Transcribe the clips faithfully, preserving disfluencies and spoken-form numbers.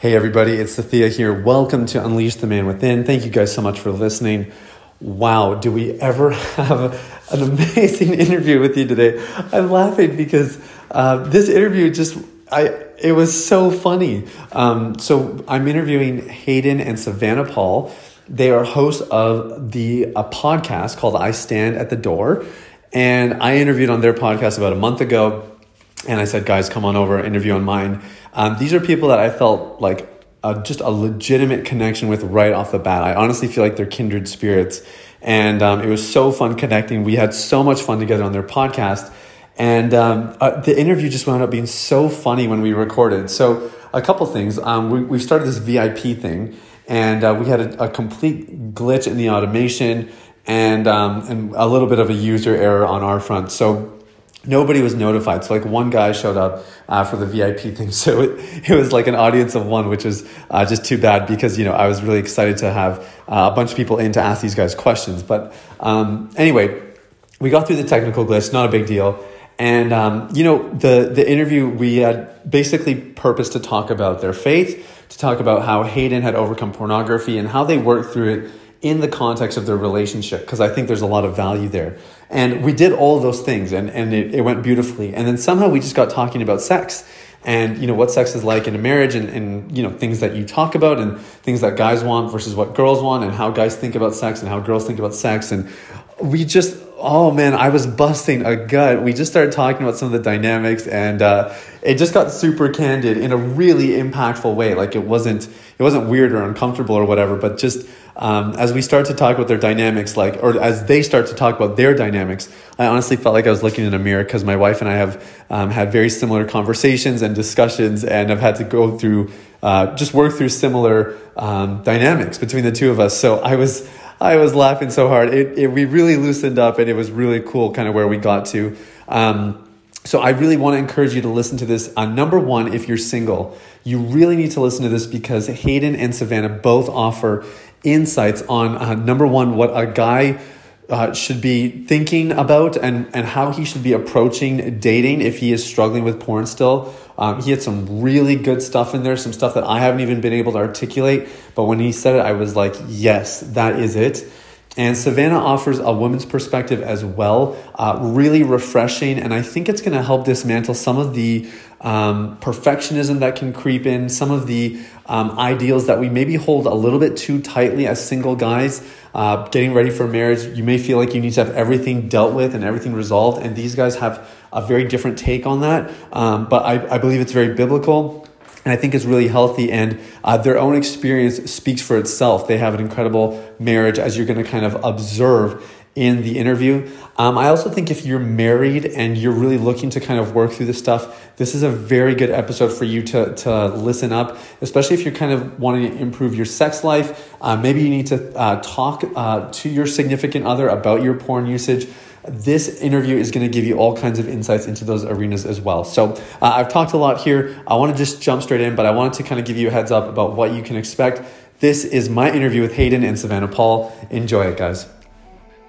Hey everybody, it's Thea here. Welcome to Unleash the Man Within. Thank you guys so much for listening. Wow, do we ever have an amazing interview with you today. I'm laughing because uh, this interview just, I it was so funny. Um, so I'm interviewing Hayden and Savannah Paul. They are hosts of the a podcast called I Stand at the Door. And I interviewed on their podcast about a month ago. And I said, guys, come on over, interview on mine. Um, these are people that I felt like uh, just a legitimate connection with right off the bat. I honestly feel like they're kindred spirits. And um, it was so fun connecting. We had so much fun together on their podcast. And um, uh, the interview just wound up being so funny when we recorded. So a couple things. Um, we, we've started this V I P thing. And uh, we had a, a complete glitch in the automation and, um, and a little bit of a user error on our front. So nobody was notified. So like one guy showed up uh, for the V I P thing. So it, it was like an audience of one, which is uh, just too bad because, you know, I was really excited to have uh, a bunch of people in to ask these guys questions. But um, anyway, we got through the technical glitch, not a big deal. And, um, you know, the, the interview, we had basically purposed to talk about their faith, to talk about how Hayden had overcome pornography and how they worked through it in the context of their relationship, because I think there's a lot of value there. And we did all those things, and, and it, it went beautifully. And then somehow we just got talking about sex and, you know, what sex is like in a marriage and, and, you know, things that you talk about and things that guys want versus what girls want and how guys think about sex and how girls think about sex. And we just, oh man, I was busting a gut. We just started talking about some of the dynamics, and uh, it just got super candid in a really impactful way. Like it wasn't, it wasn't weird or uncomfortable or whatever, but just um, as we start to talk about their dynamics, like, or as they start to talk about their dynamics, I honestly felt like I was looking in a mirror, because my wife and I have um, had very similar conversations and discussions, and I've had to go through, uh, just work through similar um, dynamics between the two of us. So I was, I was laughing so hard. It, it we really loosened up, and it was really cool kind of where we got to. Um, so I really want to encourage you to listen to this. Uh, number one, if you're single, you really need to listen to this, because Hayden and Savannah both offer insights on, uh, number one, what a guy uh, should be thinking about and, and how he should be approaching dating if he is struggling with porn still. Um, he had some really good stuff in there, some stuff that I haven't even been able to articulate. But when he said it, I was like, yes, that is it. And Savannah offers a woman's perspective as well, uh, really refreshing. And I think it's going to help dismantle some of the um, perfectionism that can creep in, some of the um, ideals that we maybe hold a little bit too tightly as single guys. Uh, getting ready for marriage, you may feel like you need to have everything dealt with and everything resolved. And these guys have a very different take on that. Um, but I, I believe it's very biblical. And I think it's really healthy, and uh, their own experience speaks for itself. They have an incredible marriage, as you're going to kind of observe in the interview. Um, I also think if you're married and you're really looking to kind of work through this stuff, this is a very good episode for you to, to listen up, especially if you're kind of wanting to improve your sex life. Uh, maybe you need to uh, talk uh, to your significant other about your porn usage. This interview is going to give you all kinds of insights into those arenas as well. So uh, I've talked a lot here. I want to just jump straight in, but I wanted to kind of give you a heads up about what you can expect. This is my interview with Hayden and Savannah Paul. Enjoy it, guys.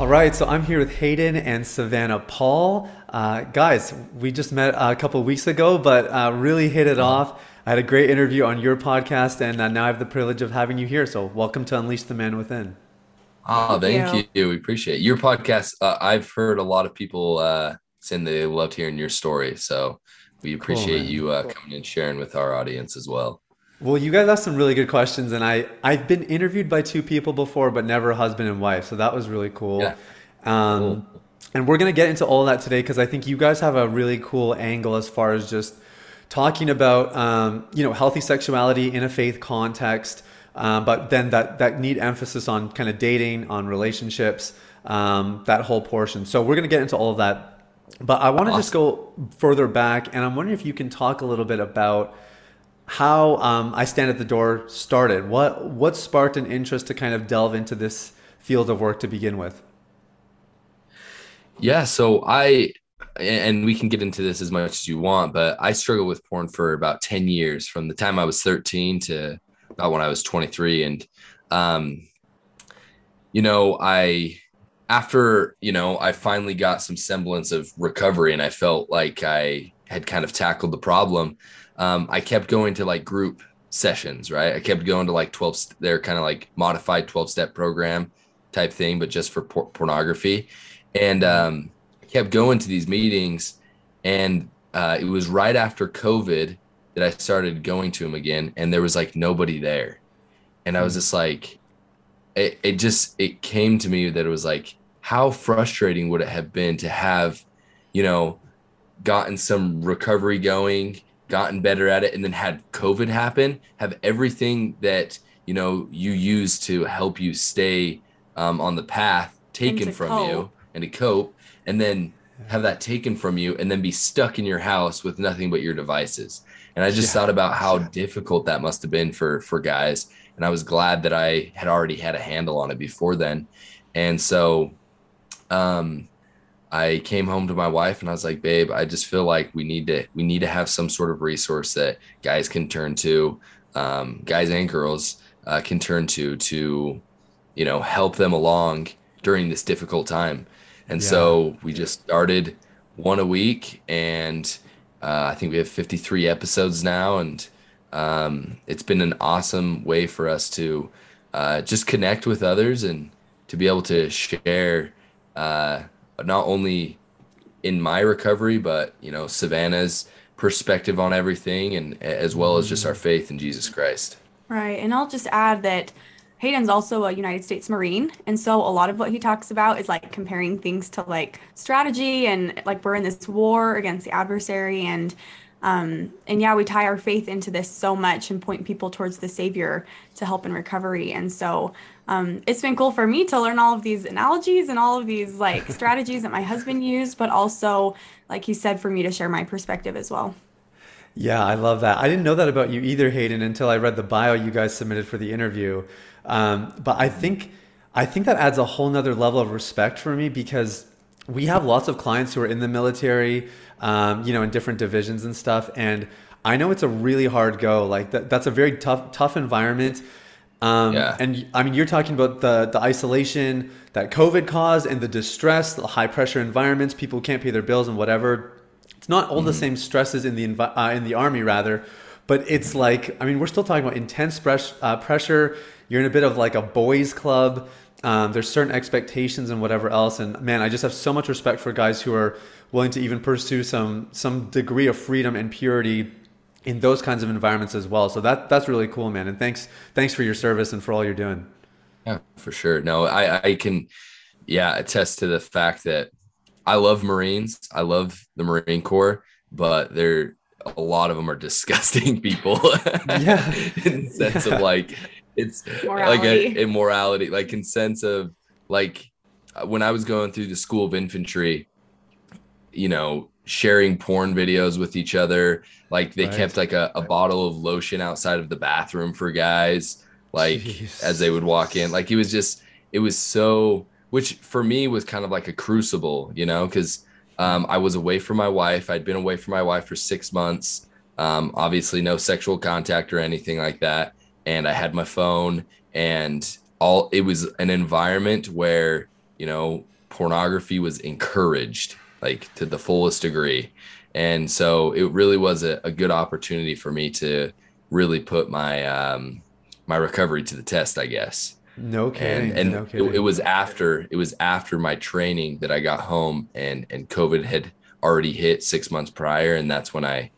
All right, so I'm here with Hayden and Savannah Paul. Uh, guys, we just met a couple of weeks ago, but uh, really hit it off. I had a great interview on your podcast, and uh, now I have the privilege of having you here. So welcome to Unleash the Man Within. Oh, thank, thank you. you. We appreciate it. Your podcast. Uh, I've heard a lot of people uh, saying they loved hearing your story. So we appreciate cool, you uh, cool. coming and sharing with our audience as well. Well, you guys asked some really good questions, and I, I've been interviewed by two people before, but never husband and wife. So that was really cool. Yeah. Um, cool. And we're going to get into all that today, because I think you guys have a really cool angle as far as just talking about, um, you know, healthy sexuality in a faith context. Um, but then that, that neat emphasis on kind of dating, on relationships, um, that whole portion. So we're going to get into all of that. But I want to awesome. just go further back, and I'm wondering if you can talk a little bit about how um, I Stand at the Door started. What what sparked an interest to kind of delve into this field of work to begin with? Yeah, so I, and we can get into this as much as you want, but I struggled with porn for about ten years, from the time I was thirteen to about when I was twenty-three. And, um, you know, I, after, you know, I finally got some semblance of recovery and I felt like I had kind of tackled the problem. Um, I kept going to like group sessions, right? I kept going to like twelve, they're kind of like modified twelve step program type thing, but just for por- pornography. And um, I kept going to these meetings, and uh, it was right after COVID that I started going to them again. And there was like nobody there. And I was just like, it, it just, it came to me that it was like, how frustrating would it have been to have, you know, gotten some recovery going, gotten better at it, and then had COVID happen, have everything that, you know, you use to help you stay um, on the path taken from cold. you. and to cope, and then have that taken from you, and then be stuck in your house with nothing but your devices. And I just yeah. thought about how difficult that must have been for, for guys. And I was glad that I had already had a handle on it before then. And so um, I came home to my wife and I was like, babe, I just feel like we need to, we need to have some sort of resource that guys can turn to, um, guys and girls uh, can turn to, to, you know, help them along during this difficult time. And yeah. so we just started one a week, and uh, I think we have fifty-three episodes now. And um, it's been an awesome way for us to uh, just connect with others and to be able to share uh, not only in my recovery, but, you know, Savannah's perspective on everything, and as well as just our faith in Jesus Christ. Right. And I'll just add that Hayden's also a United States Marine, and so a lot of what he talks about is like comparing things to like strategy, and like we're in this war against the adversary, and um, and yeah, we tie our faith into this so much and point people towards the Savior to help in recovery. And so um, it's been cool for me to learn all of these analogies and all of these like strategies that my husband used, but also, like he said, for me to share my perspective as well. Yeah, I love that. I didn't know that about you either, Hayden, until I read the bio you guys submitted for the interview. Um, but I think I think that adds a whole nother level of respect for me, because we have lots of clients who are in the military, um, you know, in different divisions and stuff. And I know it's a really hard go. Like that, that's a very tough, tough environment. Um, yeah. And I mean, you're talking about the, the isolation that COVID caused, and the distress, the high pressure environments, people can't pay their bills and whatever. It's not all mm-hmm. the same stresses in the envi- uh, in the Army, rather. But it's like, I mean, we're still talking about intense pres- uh, pressure. You're in a bit of like a boys club. Um, there's certain expectations and whatever else. And man, I just have so much respect for guys who are willing to even pursue some some degree of freedom and purity in those kinds of environments as well. So that that's really cool, man. And thanks thanks for your service and for all you're doing. Yeah, for sure. No, I, I can, yeah, attest to the fact that I love Marines. I love the Marine Corps, but they're, a lot of them are disgusting people. Yeah. In the sense yeah. of like, it's morality. like a, a morality, like in sense of like, when I was going through the school of infantry, you know, sharing porn videos with each other, like they right. kept like a, a bottle of lotion outside of the bathroom for guys, like Jeez. as they would walk in, like it was just, it was so, which for me was kind of like a crucible, you know, because Um, I was away from my wife. I'd been away from my wife for six months. Um, obviously no sexual contact or anything like that. And I had my phone, and all, it was an environment where, you know, pornography was encouraged like to the fullest degree. And so it really was a, a good opportunity for me to really put my, um, my recovery to the test, I guess. No kidding. And, and no kidding. It, it was after it was after my training that I got home, and and COVID had already hit six months prior, and that's when I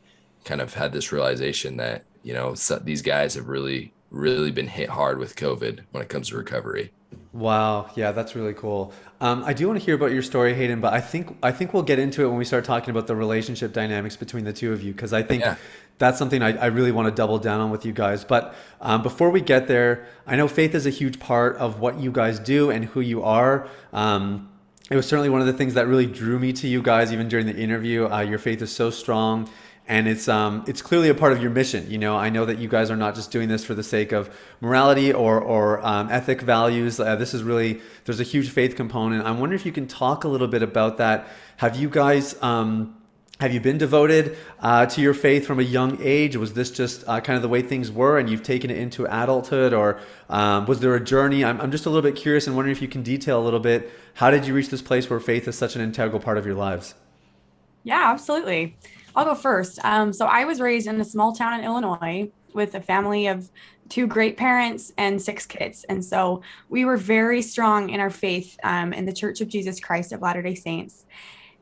kind of had this realization that, you know, so these guys have really really been hit hard with COVID when it comes to recovery. Wow, yeah, that's really cool. Um, I do want to hear about your story, Hayden, but I think I think we'll get into it when we start talking about the relationship dynamics between the two of you, because I think yeah. that's something I, I really want to double down on with you guys. But um, before we get there, I know faith is a huge part of what you guys do and who you are. Um, it was certainly one of the things that really drew me to you guys, even during the interview. Uh, your faith is so strong. And it's um it's clearly a part of your mission. You know, I know that you guys are not just doing this for the sake of morality or or um, ethic values. Uh, this is really, there's a huge faith component. I wonder if you can talk a little bit about that. Have you guys um have you been devoted uh, to your faith from a young age? Was this just uh, kind of the way things were, and you've taken it into adulthood, or um, was there a journey? I'm I'm just a little bit curious and wondering if you can detail a little bit. How did you reach this place where faith is such an integral part of your lives? Yeah, absolutely. I'll go first. Um, so I was raised in a small town in Illinois with a family of two great parents and six kids. And so we were very strong in our faith um, in the Church of Jesus Christ of Latter-day Saints.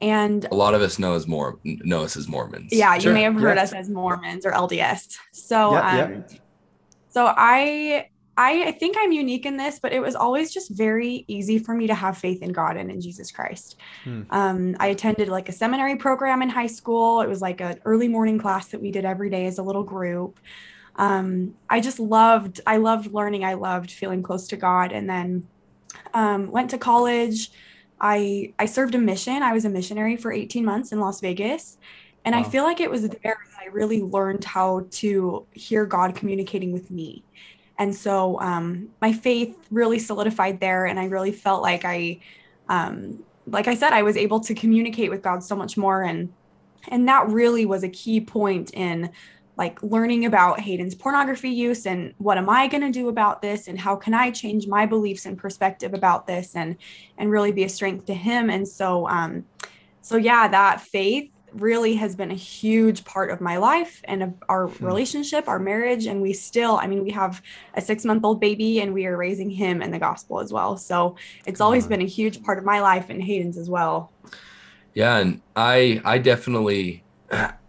And a lot of us know, as Mor- know us as Mormons. Yeah, sure. You may have heard yeah. us as Mormons or L D S. So, yeah, um, yeah. so I, I think I'm unique in this, but it was always just very easy for me to have faith in God and in Jesus Christ. Hmm. Um, I attended like a seminary program in high school. It was like an early morning class that we did every day as a little group. Um, I just loved, I loved learning. I loved feeling close to God. And then um, went to college. I, I served a mission. I was a missionary for eighteen months in Las Vegas. And wow. I feel like it was there that I really learned how to hear God communicating with me. And so um, my faith really solidified there. And I really felt like I, um, like I said, I was able to communicate with God so much more. And, and that really was a key point in like learning about Hayden's pornography use and what am I going to do about this? And how can I change my beliefs and perspective about this and, and really be a strength to him. And so, um, so yeah, that faith really has been a huge part of my life and of our relationship, our marriage. And we still, I mean, we have a six month old baby and we are raising him in the gospel as well. So it's Come always on. been a huge part of my life and Hayden's as well. Yeah. And I, I definitely,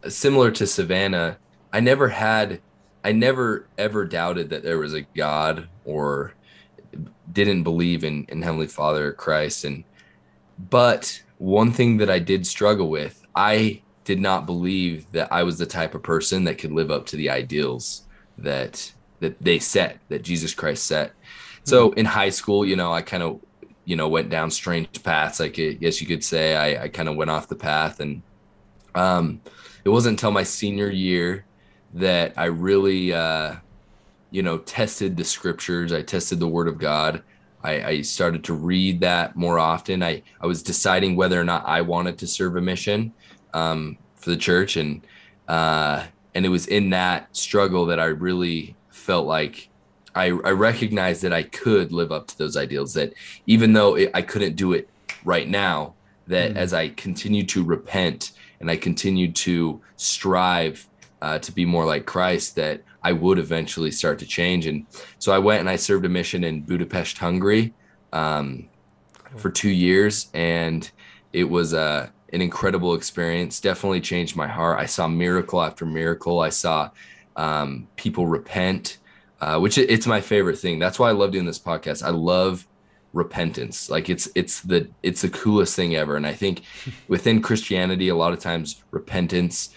similar to Savannah, I never had, I never ever doubted that there was a God or didn't believe in, in Heavenly Father Christ. And, but one thing that I did struggle with, I did not believe that I was the type of person that could live up to the ideals that that they set, that Jesus Christ set. So in high school, you know, I kind of, you know, went down strange paths. I guess you could say I, I kind of went off the path. And um, it wasn't until my senior year that I really, uh, you know, tested the scriptures. I tested the Word of God. I started to read that more often. I, I was deciding whether or not I wanted to serve a mission um, for the church. And uh, and it was in that struggle that I really felt like I, I recognized that I could live up to those ideals, that even though it, I couldn't do it right now, that mm-hmm. as I continued to repent and I continued to strive uh, to be more like Christ, that I would eventually start to change. And so I went and I served a mission in Budapest, Hungary um, for two years. And it was uh, an incredible experience, definitely changed my heart. I saw miracle after miracle. I saw um, people repent, uh, which it's my favorite thing. That's why I love doing this podcast. I love repentance. Like it's, it's the, it's the coolest thing ever. And I think within Christianity, a lot of times repentance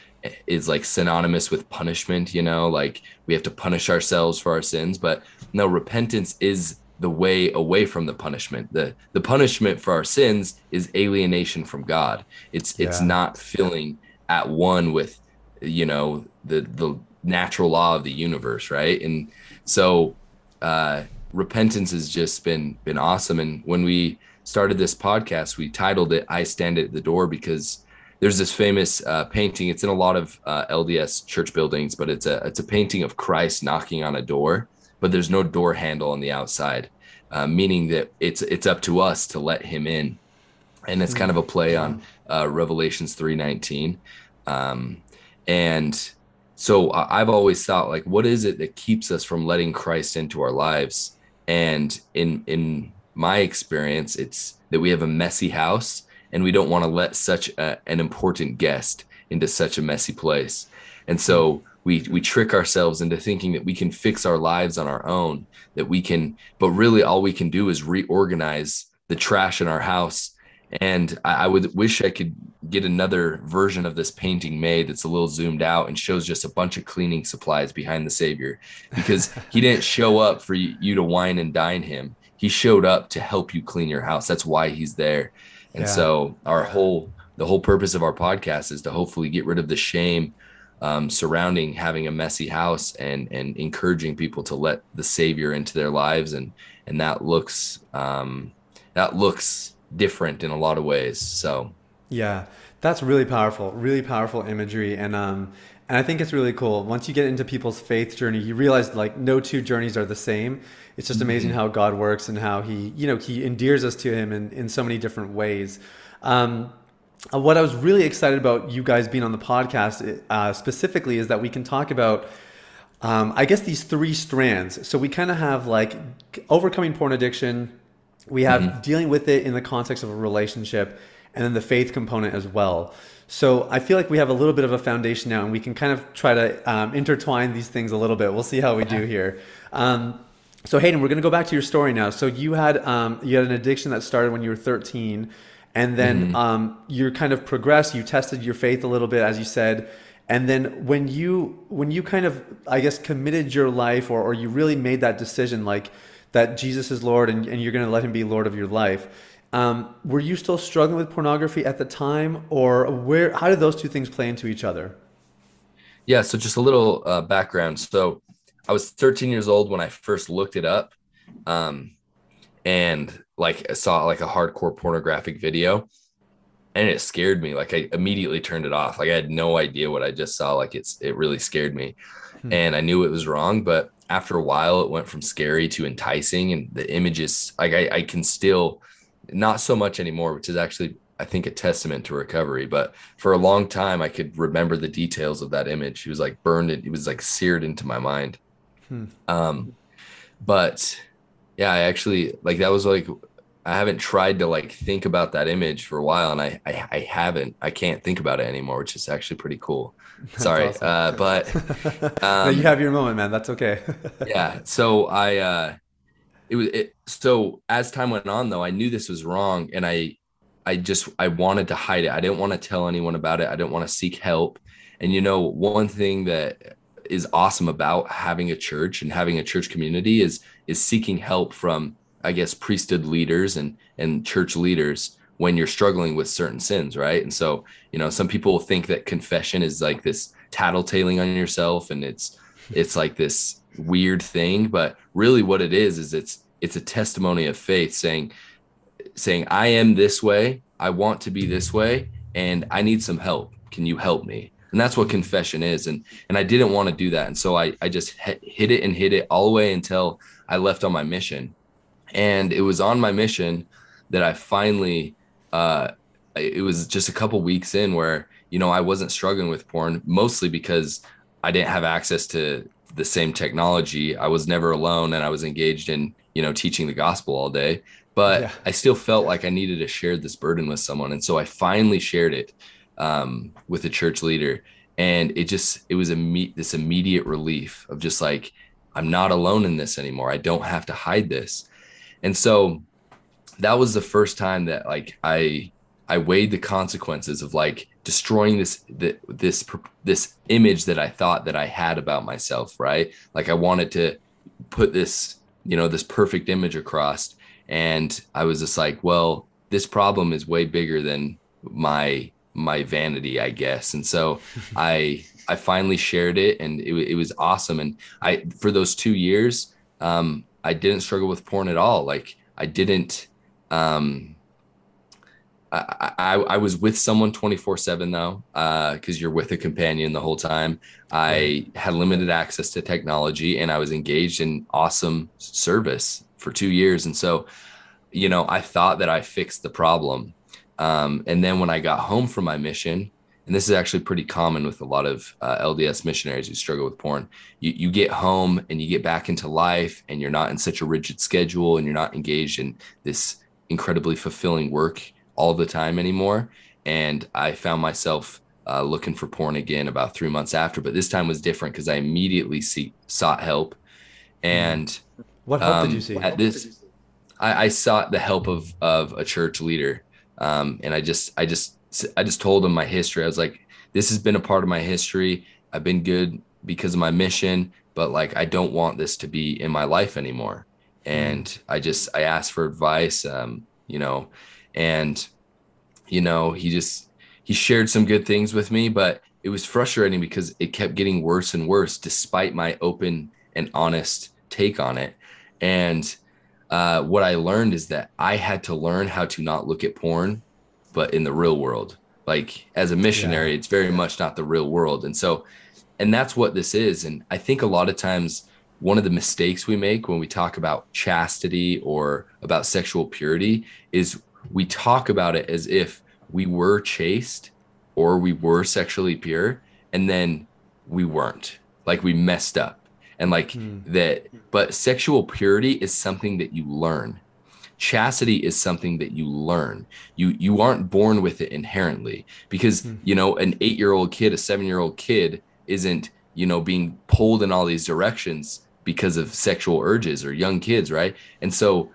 is like synonymous with punishment, you know, like we have to punish ourselves for our sins, but no, repentance is the way away from the punishment. The the punishment for our sins is alienation from God. It's, yeah. it's not feeling at one with, you know, the, the natural law of the universe. Right. And so uh, repentance has just been, been awesome. And when we started this podcast, we titled it, I Stand at the Door, because there's this famous uh, painting. It's in a lot of uh, L D S church buildings, but it's a it's a painting of Christ knocking on a door, but there's no door handle on the outside, uh, meaning that it's it's up to us to let him in. And it's kind of a play on uh, Revelations three nineteen. Um, and so I've always thought, like, what is it that keeps us from letting Christ into our lives? And in in my experience, it's that we have a messy house, and we don't want to let such a, an important guest into such a messy place. And so we we trick ourselves into thinking that we can fix our lives on our own, that we can, but really all we can do is reorganize the trash in our house. And I, I would wish I could get another version of this painting made that's a little zoomed out and shows just a bunch of cleaning supplies behind the Savior, because he didn't show up for you, you to wine and dine him. He showed up to help you clean your house. That's why he's there. And yeah. so our whole, the whole purpose of our podcast is to hopefully get rid of the shame um, surrounding having a messy house and and encouraging people to let the Savior into their lives. And and that looks um, that looks different in a lot of ways. So, yeah, that's really powerful, really powerful imagery. And um, and I think it's really cool. Once you get into people's faith journey, you realize like no two journeys are the same. It's just amazing mm-hmm. how God works and how he, you know, he endears us to him in, in so many different ways. Um, what I was really excited about you guys being on the podcast uh, specifically is that we can talk about, um, I guess, these three strands. So we kind of have like overcoming porn addiction. We have mm-hmm. dealing with it in the context of a relationship, and then the faith component as well. So I feel like we have a little bit of a foundation now, and we can kind of try to um, intertwine these things a little bit. We'll see how we do here. Um, so Hayden, we're going to go back to your story now. So you had um, you had an addiction that started when you were thirteen, and then mm-hmm. um, you kind of progressed. You tested your faith a little bit, as you said, and then when you when you kind of I guess committed your life, or or you really made that decision, like that Jesus is Lord, and, and you're going to let him be Lord of your life. Um, were you still struggling with pornography at the time, or where, how did those two things play into each other? Yeah. So just a little uh, background. So I was thirteen years old when I first looked it up. Um, and like I saw like a hardcore pornographic video, and it scared me. Like I immediately turned it off. Like I had no idea what I just saw. Like it's, it really scared me hmm. and I knew it was wrong, but after a while it went from scary to enticing, and the images, like I, I can still, not so much anymore, which is actually, I think, a testament to recovery. But for a long time, I could remember the details of that image. It was like burned. It was like seared into my mind. Hmm. Um, but yeah, I actually like that was like, I haven't tried to like think about that image for a while. And I, I, I haven't, I can't think about it anymore, which is actually pretty cool. That's Sorry. Awesome. Uh, but um, no, you have your moment, man. That's okay. yeah. So I, uh, It was it, so as time went on, though, I knew this was wrong, and I, I just I wanted to hide it. I didn't want to tell anyone about it. I didn't want to seek help. And you know, one thing that is awesome about having a church and having a church community is is seeking help from, I guess, priesthood leaders and and church leaders when you're struggling with certain sins, right? And so, you know, some people think that confession is like this tattletaling on yourself, and it's it's like this weird thing, but really what it is is it's it's a testimony of faith saying saying I am this way, I want to be this way, and I need some help. Can you help me? And that's what confession is, and and I didn't want to do that, and so I I just hid it and hid it all the way until I left on my mission. And it was on my mission that I finally uh it was just a couple weeks in where, you know, I wasn't struggling with porn, mostly because I didn't have access to the same technology. I was never alone, and I was engaged in, you know, teaching the gospel all day, but yeah. I still felt like I needed to share this burden with someone. And so I finally shared it um, with a church leader, and it just, it was imme- this immediate relief of just like, I'm not alone in this anymore. I don't have to hide this. And so that was the first time that like, I, I weighed the consequences of like destroying this, the, this, this image that I thought that I had about myself. Right. Like I wanted to put this, you know, this perfect image across. And I was just like, well, this problem is way bigger than my, my vanity, I guess. And so I, I finally shared it, and it, it was awesome. And I, for those two years, um, I didn't struggle with porn at all. Like I didn't, um, I, I, I was with someone twenty-four seven though, uh, because you're with a companion the whole time. I had limited access to technology, and I was engaged in awesome service for two years. And so, you know, I thought that I fixed the problem. Um, and then when I got home from my mission, and this is actually pretty common with a lot of uh, L D S missionaries who struggle with porn, you, you get home and you get back into life, and you're not in such a rigid schedule, and you're not engaged in this incredibly fulfilling work all the time anymore. And I found myself uh, looking for porn again about three months after, but this time was different because I immediately see, sought help. And what help um, did you see? At this, you see? I, I sought the help of of a church leader, um, and I just I just I just told him my history. I was like, "This has been a part of my history. I've been good because of my mission, but like I don't want this to be in my life anymore." And mm. I just I asked for advice, um, you know. And, you know, he just, he shared some good things with me, but it was frustrating because it kept getting worse and worse despite my open and honest take on it. And uh, what I learned is that I had to learn how to not look at porn, but in the real world. Like as a missionary, yeah. it's very yeah. much not the real world. And so, and that's what this is. And I think a lot of times one of the mistakes we make when we talk about chastity or about sexual purity is we talk about it as if we were chaste or we were sexually pure, and then we weren't, like we messed up. And like mm. that, but sexual purity is something that you learn. Chastity is something that you learn. You you aren't born with it inherently, because, mm. you know, an eight-year-old kid, a seven-year-old kid isn't, you know, being pulled in all these directions because of sexual urges, or young kids, right? And so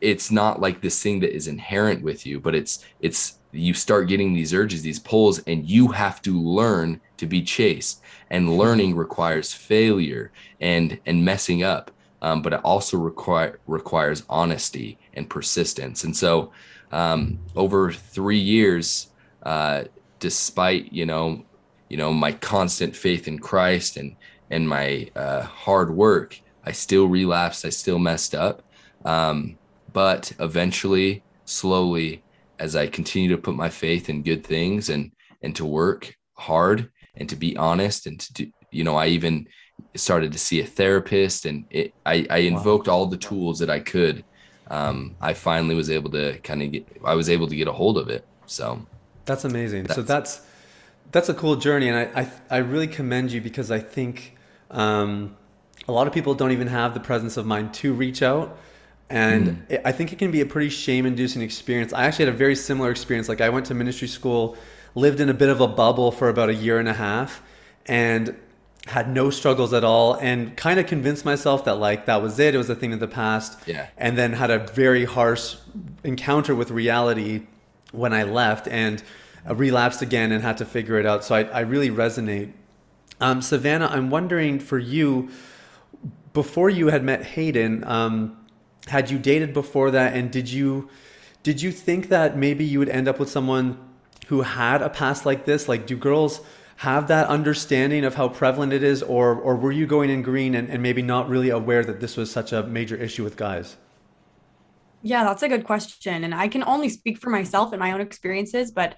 it's not like this thing that is inherent with you, but it's it's you start getting these urges, these pulls, and you have to learn to be chaste. And learning requires failure and and messing up, um, but it also require requires honesty and persistence. And so, um, over three years, uh, despite you know, you know my constant faith in Christ and and my uh, hard work, I still relapsed. I still messed up. Um, But eventually, slowly, as I continue to put my faith in good things and and to work hard and to be honest and to do, you know, I even started to see a therapist, and it, I, I invoked wow. all the tools that I could. Um, I finally was able to kind of get, I was able to get a hold of it. So that's amazing. That's, so that's, that's a cool journey. And I, I, I really commend you, because I think um, a lot of people don't even have the presence of mind to reach out. And mm. I think it can be a pretty shame-inducing experience. I actually had a very similar experience. Like I went to ministry school, lived in a bit of a bubble for about a year and a half, and had no struggles at all, and kind of convinced myself that like that was it. It was a thing of the past. Yeah. And then had a very harsh encounter with reality when I left, and relapsed again and had to figure it out. So I, I really resonate. Um, Savannah, I'm wondering for you, before you had met Hayden, um, had you dated before that, and did you did you think that maybe you would end up with someone who had a past like this? Like, do girls have that understanding of how prevalent it is, or or were you going in green and, and maybe not really aware that this was such a major issue with guys? Yeah, that's a good question. And I can only speak for myself and my own experiences, but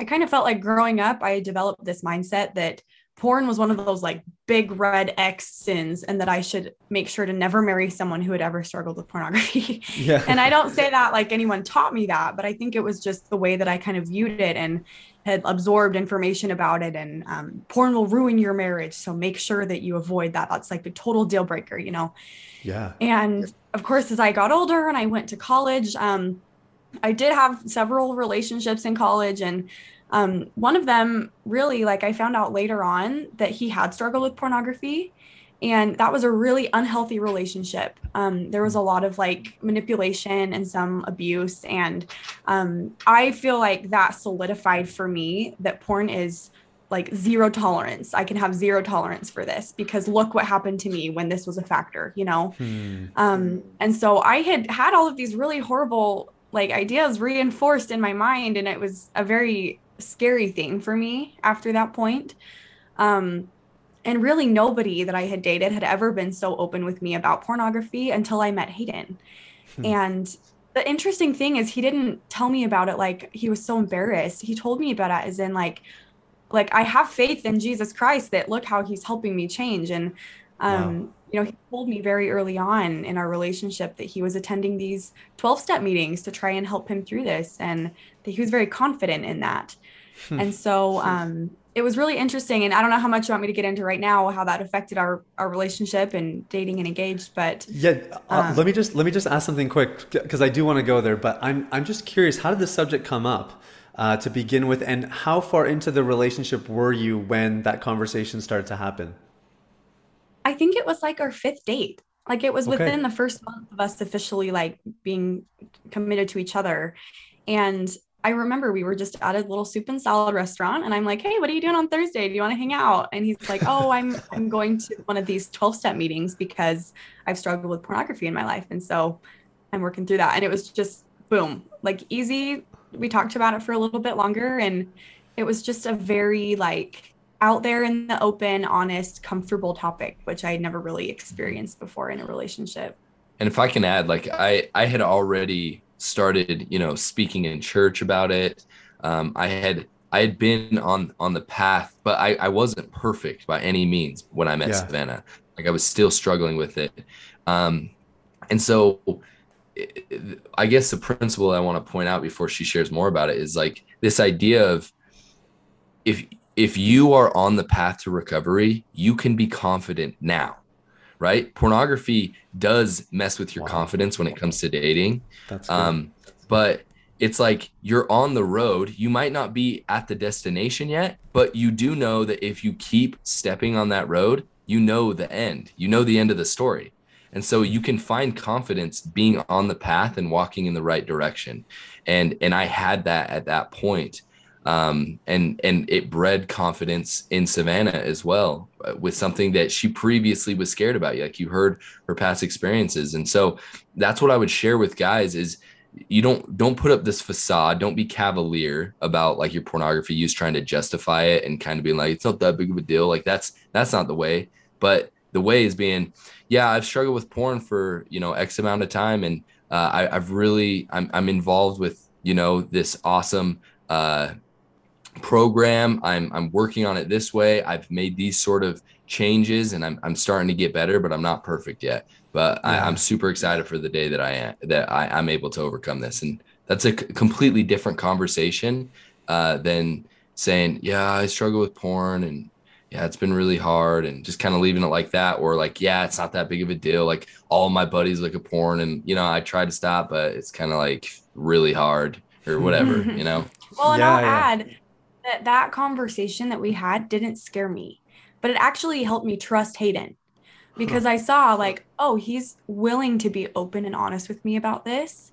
I kind of felt like growing up, I developed this mindset that porn was one of those like big red X sins, and that I should make sure to never marry someone who had ever struggled with pornography. Yeah. And I don't say that like anyone taught me that, but I think it was just the way that I kind of viewed it and had absorbed information about it. And um, porn will ruin your marriage, so make sure that you avoid that. That's like the total deal breaker, you know? Yeah. And of course, as I got older and I went to college, um, I did have several relationships in college, and Um, one of them really, like I found out later on that he had struggled with pornography, and that was a really unhealthy relationship. Um, there was a lot of like manipulation and some abuse. And um, I feel like that solidified for me that porn is like zero tolerance. I can have zero tolerance for this, because look what happened to me when this was a factor, you know? Hmm. Um, and so I had had all of these really horrible like ideas reinforced in my mind. And it was a very scary thing for me after that point. Um, and really nobody that I had dated had ever been so open with me about pornography until I met Hayden. Hmm. And the interesting thing is he didn't tell me about it like he was so embarrassed. He told me about it as in like, like I have faith in Jesus Christ that look how he's helping me change. And, um, wow. you know, he told me very early on in our relationship that he was attending these twelve-step meetings to try and help him through this, and that he was very confident in that. And so um, it was really interesting. And I don't know how much you want me to get into right now, how that affected our, our relationship and dating and engaged. But yeah, uh, um, let me just let me just ask something quick, because I do want to go there. But I'm I'm just curious, how did this subject come up uh, to begin with, and how far into the relationship were you when that conversation started to happen? I think it was like our fifth date. Like it was okay. within the first month of us officially like being committed to each other. And I remember we were just at a little soup and salad restaurant, and I'm like, "Hey, what are you doing on Thursday? Do you want to hang out?" And he's like, "Oh, I'm, I'm going to one of these twelve-step meetings because I've struggled with pornography in my life. And so I'm working through that." And it was just boom, like easy. We talked about it for a little bit longer, and it was just a very like out there in the open, honest, comfortable topic, which I had never really experienced before in a relationship. And if I can add, like I, I had already started, you know, speaking in church about it. Um, I had, I had been on, on the path, but I, I wasn't perfect by any means when I met yeah. Savannah. Like I was still struggling with it. Um, and so it, I guess the principle I want to point out before she shares more about it is like this idea of if, if you are on the path to recovery, you can be confident now, right? Pornography does mess with your wow. confidence when it comes to dating. That's cool. Um, but it's like you're on the road. You might not be at the destination yet, but you do know that if you keep stepping on that road, you know the end. You know the end of the story. And so you can find confidence being on the path and walking in the right direction. And, and I had that at that point. Um, and, and it bred confidence in Savannah as well uh, with something that she previously was scared about. Like you heard her past experiences. And so that's what I would share with guys is you don't, don't put up this facade. Don't be cavalier about like your pornography use, trying to justify it and kind of being like, it's not that big of a deal. Like that's, that's not the way, but the way is being, yeah, I've struggled with porn for, you know, X amount of time. And, uh, I, I've really, I'm, I'm involved with, you know, this awesome, uh, program. I'm I'm working on it this way. I've made these sort of changes and I'm I'm starting to get better, but I'm not perfect yet. But yeah. I, I'm super excited for the day that I am that I, I'm able to overcome this. And that's a c- completely different conversation uh than saying, yeah, I struggle with porn and yeah, it's been really hard and just kind of leaving it like that, or like, yeah, it's not that big of a deal. Like all my buddies look at porn and you know, I tried to stop, but it's kind of like really hard or whatever, you know. Well, and yeah, I'll yeah. add that that conversation that we had didn't scare me, but it actually helped me trust Hayden because I saw like, oh, he's willing to be open and honest with me about this.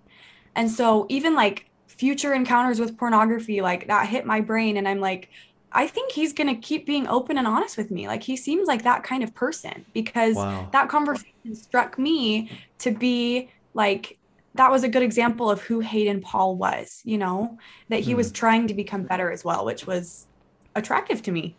And so even like future encounters with pornography, like that hit my brain. And I'm like, I think he's going to keep being open and honest with me. Like he seems like that kind of person because wow. that conversation struck me to be like, that was a good example of who Hayden Paul was, you know, that he mm. was trying to become better as well, which was attractive to me.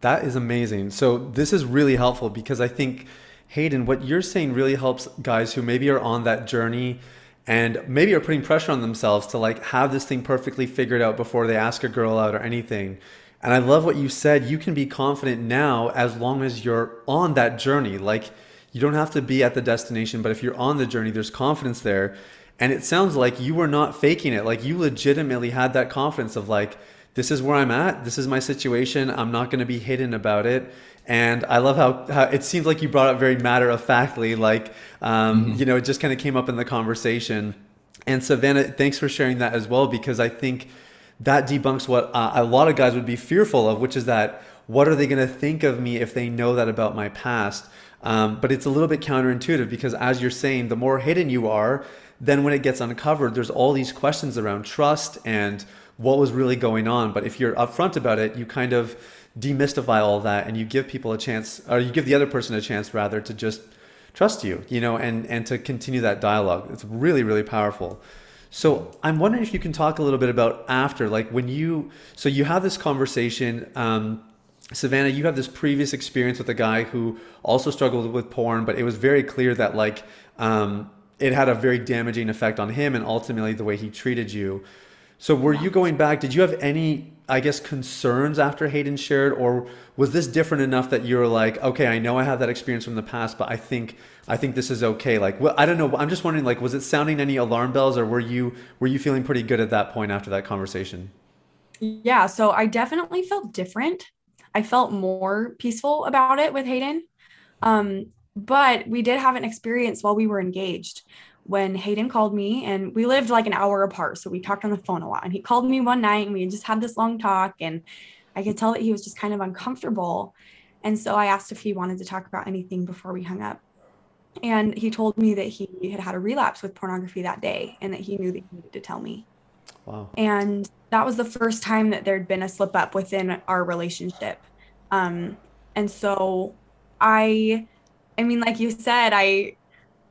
That is amazing. So this is really helpful because I think, Hayden, what you're saying really helps guys who maybe are on that journey and maybe are putting pressure on themselves to like have this thing perfectly figured out before they ask a girl out or anything. And I love what you said. You can be confident now as long as you're on that journey. Like, you don't have to be at the destination, but if you're on the journey, there's confidence there. And it sounds like you were not faking it. Like you legitimately had that confidence of like, this is where I'm at. This is my situation. I'm not going to be hidden about it. And I love how, how it seems like you brought up very matter-of-factly, like, um, mm-hmm. you know, it just kind of came up in the conversation. And Savannah, thanks for sharing that as well, because I think that debunks what uh, a lot of guys would be fearful of, which is that, what are they going to think of me if they know that about my past? Um, but it's a little bit counterintuitive because as you're saying, the more hidden you are, then when it gets uncovered, there's all these questions around trust and what was really going on. But if you're upfront about it, you kind of demystify all that and you give people a chance, or you give the other person a chance rather to just trust you, you know, and, and to continue that dialogue. It's really, really powerful. So I'm wondering if you can talk a little bit about after, like when you, so you have this conversation, um, Savannah, you have this previous experience with a guy who also struggled with porn, but it was very clear that like um, it had a very damaging effect on him and ultimately the way he treated you. So were you going back? Did you have any, I guess, concerns after Hayden shared, or was this different enough that you were like, okay, I know I have that experience from the past, but I think I think this is okay. Like, well, I don't know. I'm just wondering, like, was it sounding any alarm bells, or were you were you feeling pretty good at that point after that conversation? Yeah. So I definitely felt different. I felt more peaceful about it with Hayden. Um, but we did have an experience while we were engaged when Hayden called me, and we lived like an hour apart. So we talked on the phone a lot, and he called me one night and we just had this long talk, and I could tell that he was just kind of uncomfortable. And so I asked if he wanted to talk about anything before we hung up. And he told me that he had had a relapse with pornography that day and that he knew that he needed to tell me. Wow. And that was the first time that there'd been a slip up within our relationship. Um, and so I, I mean, like you said, I,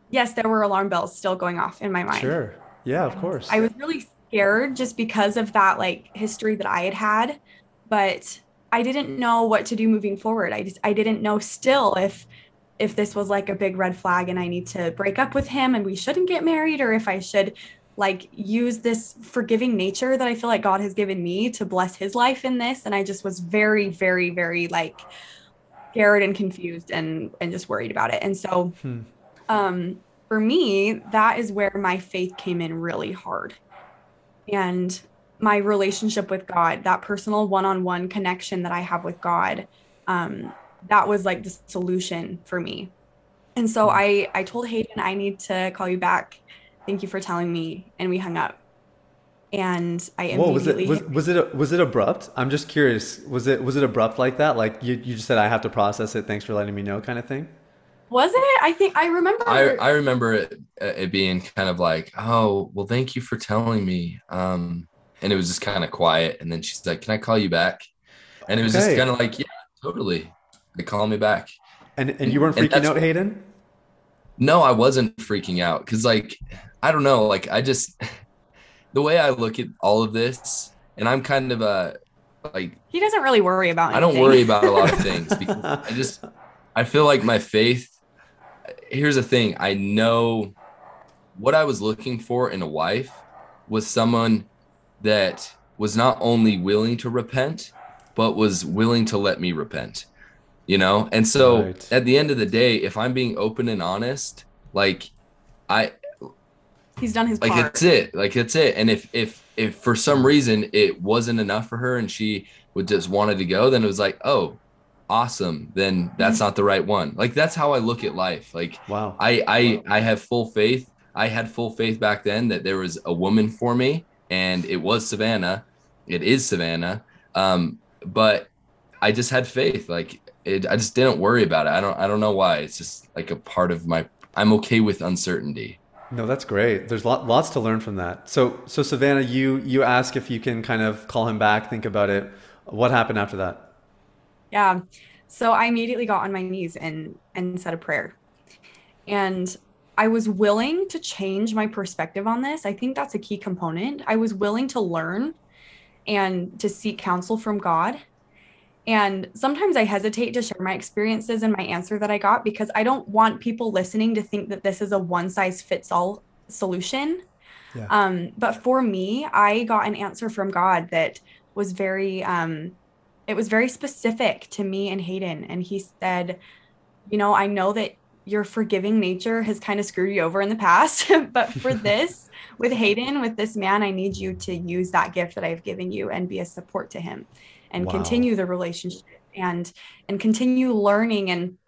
yes, there were alarm bells still going off in my mind. Sure. Yeah, of course. I was really scared just because of that, like history that I had had, but I didn't know what to do moving forward. I just, I didn't know still if, if this was like a big red flag and I need to break up with him and we shouldn't get married, or if I should like use this forgiving nature that I feel like God has given me to bless his life in this. And I just was very, very, very like scared and confused and, and just worried about it. And so, hmm. um, for me, that is where my faith came in really hard. And my relationship with God, that personal one-on-one connection that I have with God, um, that was like the solution for me. And so I, I told Hayden, I need to call you back. Thank you for telling me. And we hung up. And I immediately— Whoa, was it was, was it a, was it abrupt? I'm just curious. Was it was it abrupt like that? Like you, you just said, I have to process it. Thanks for letting me know, kind of thing. Wasn't it? I think I remember. I, I remember it, it being kind of like, oh, well, thank you for telling me. Um, and it was just kind of quiet. And then she's like, can I call you back? And it was okay. Just kind of like, yeah, totally. They call me back. And and you weren't freaking out, Hayden? No, I wasn't freaking out. Cause like, I don't know. Like I just, the way I look at all of this, and I'm kind of a, like, he doesn't really worry about anything. I don't worry about a lot of things. Because I just, I feel like my faith, here's the thing. I know what I was looking for in a wife was someone that was not only willing to repent, but was willing to let me repent, you know? And so right. At the end of the day, if I'm being open and honest, like I, he's done his like, part. It's it, like, it's it. And if, if, if for some reason it wasn't enough for her and she would just wanted to go, then it was like, oh, awesome. Then that's not the right one. Like, that's how I look at life. Like, wow, I, I, wow. I have full faith. I had full faith back then that there was a woman for me. And it was Savannah. It is Savannah. Um, but I just had faith. Like it, I just didn't worry about it. I don't, I don't know why. It's just like a part of my, I'm okay with uncertainty. No, that's great. There's lot, lots to learn from that. So, so Savannah, you, you ask if you can kind of call him back, think about it. What happened after that? Yeah. So I immediately got on my knees and, and said a prayer, and I was willing to change my perspective on this. I think that's a key component. I was willing to learn and to seek counsel from God. And sometimes I hesitate to share my experiences and my answer that I got, because I don't want people listening to think that this is a one size fits all solution. Yeah. Um, but for me, I got an answer from God that was very, um, it was very specific to me and Hayden. And he said, you know, I know that your forgiving nature has kind of screwed you over in the past. But for this, with Hayden, with this man, I need you to use that gift that I've given you and be a support to him and wow. continue the relationship and, and continue learning. And,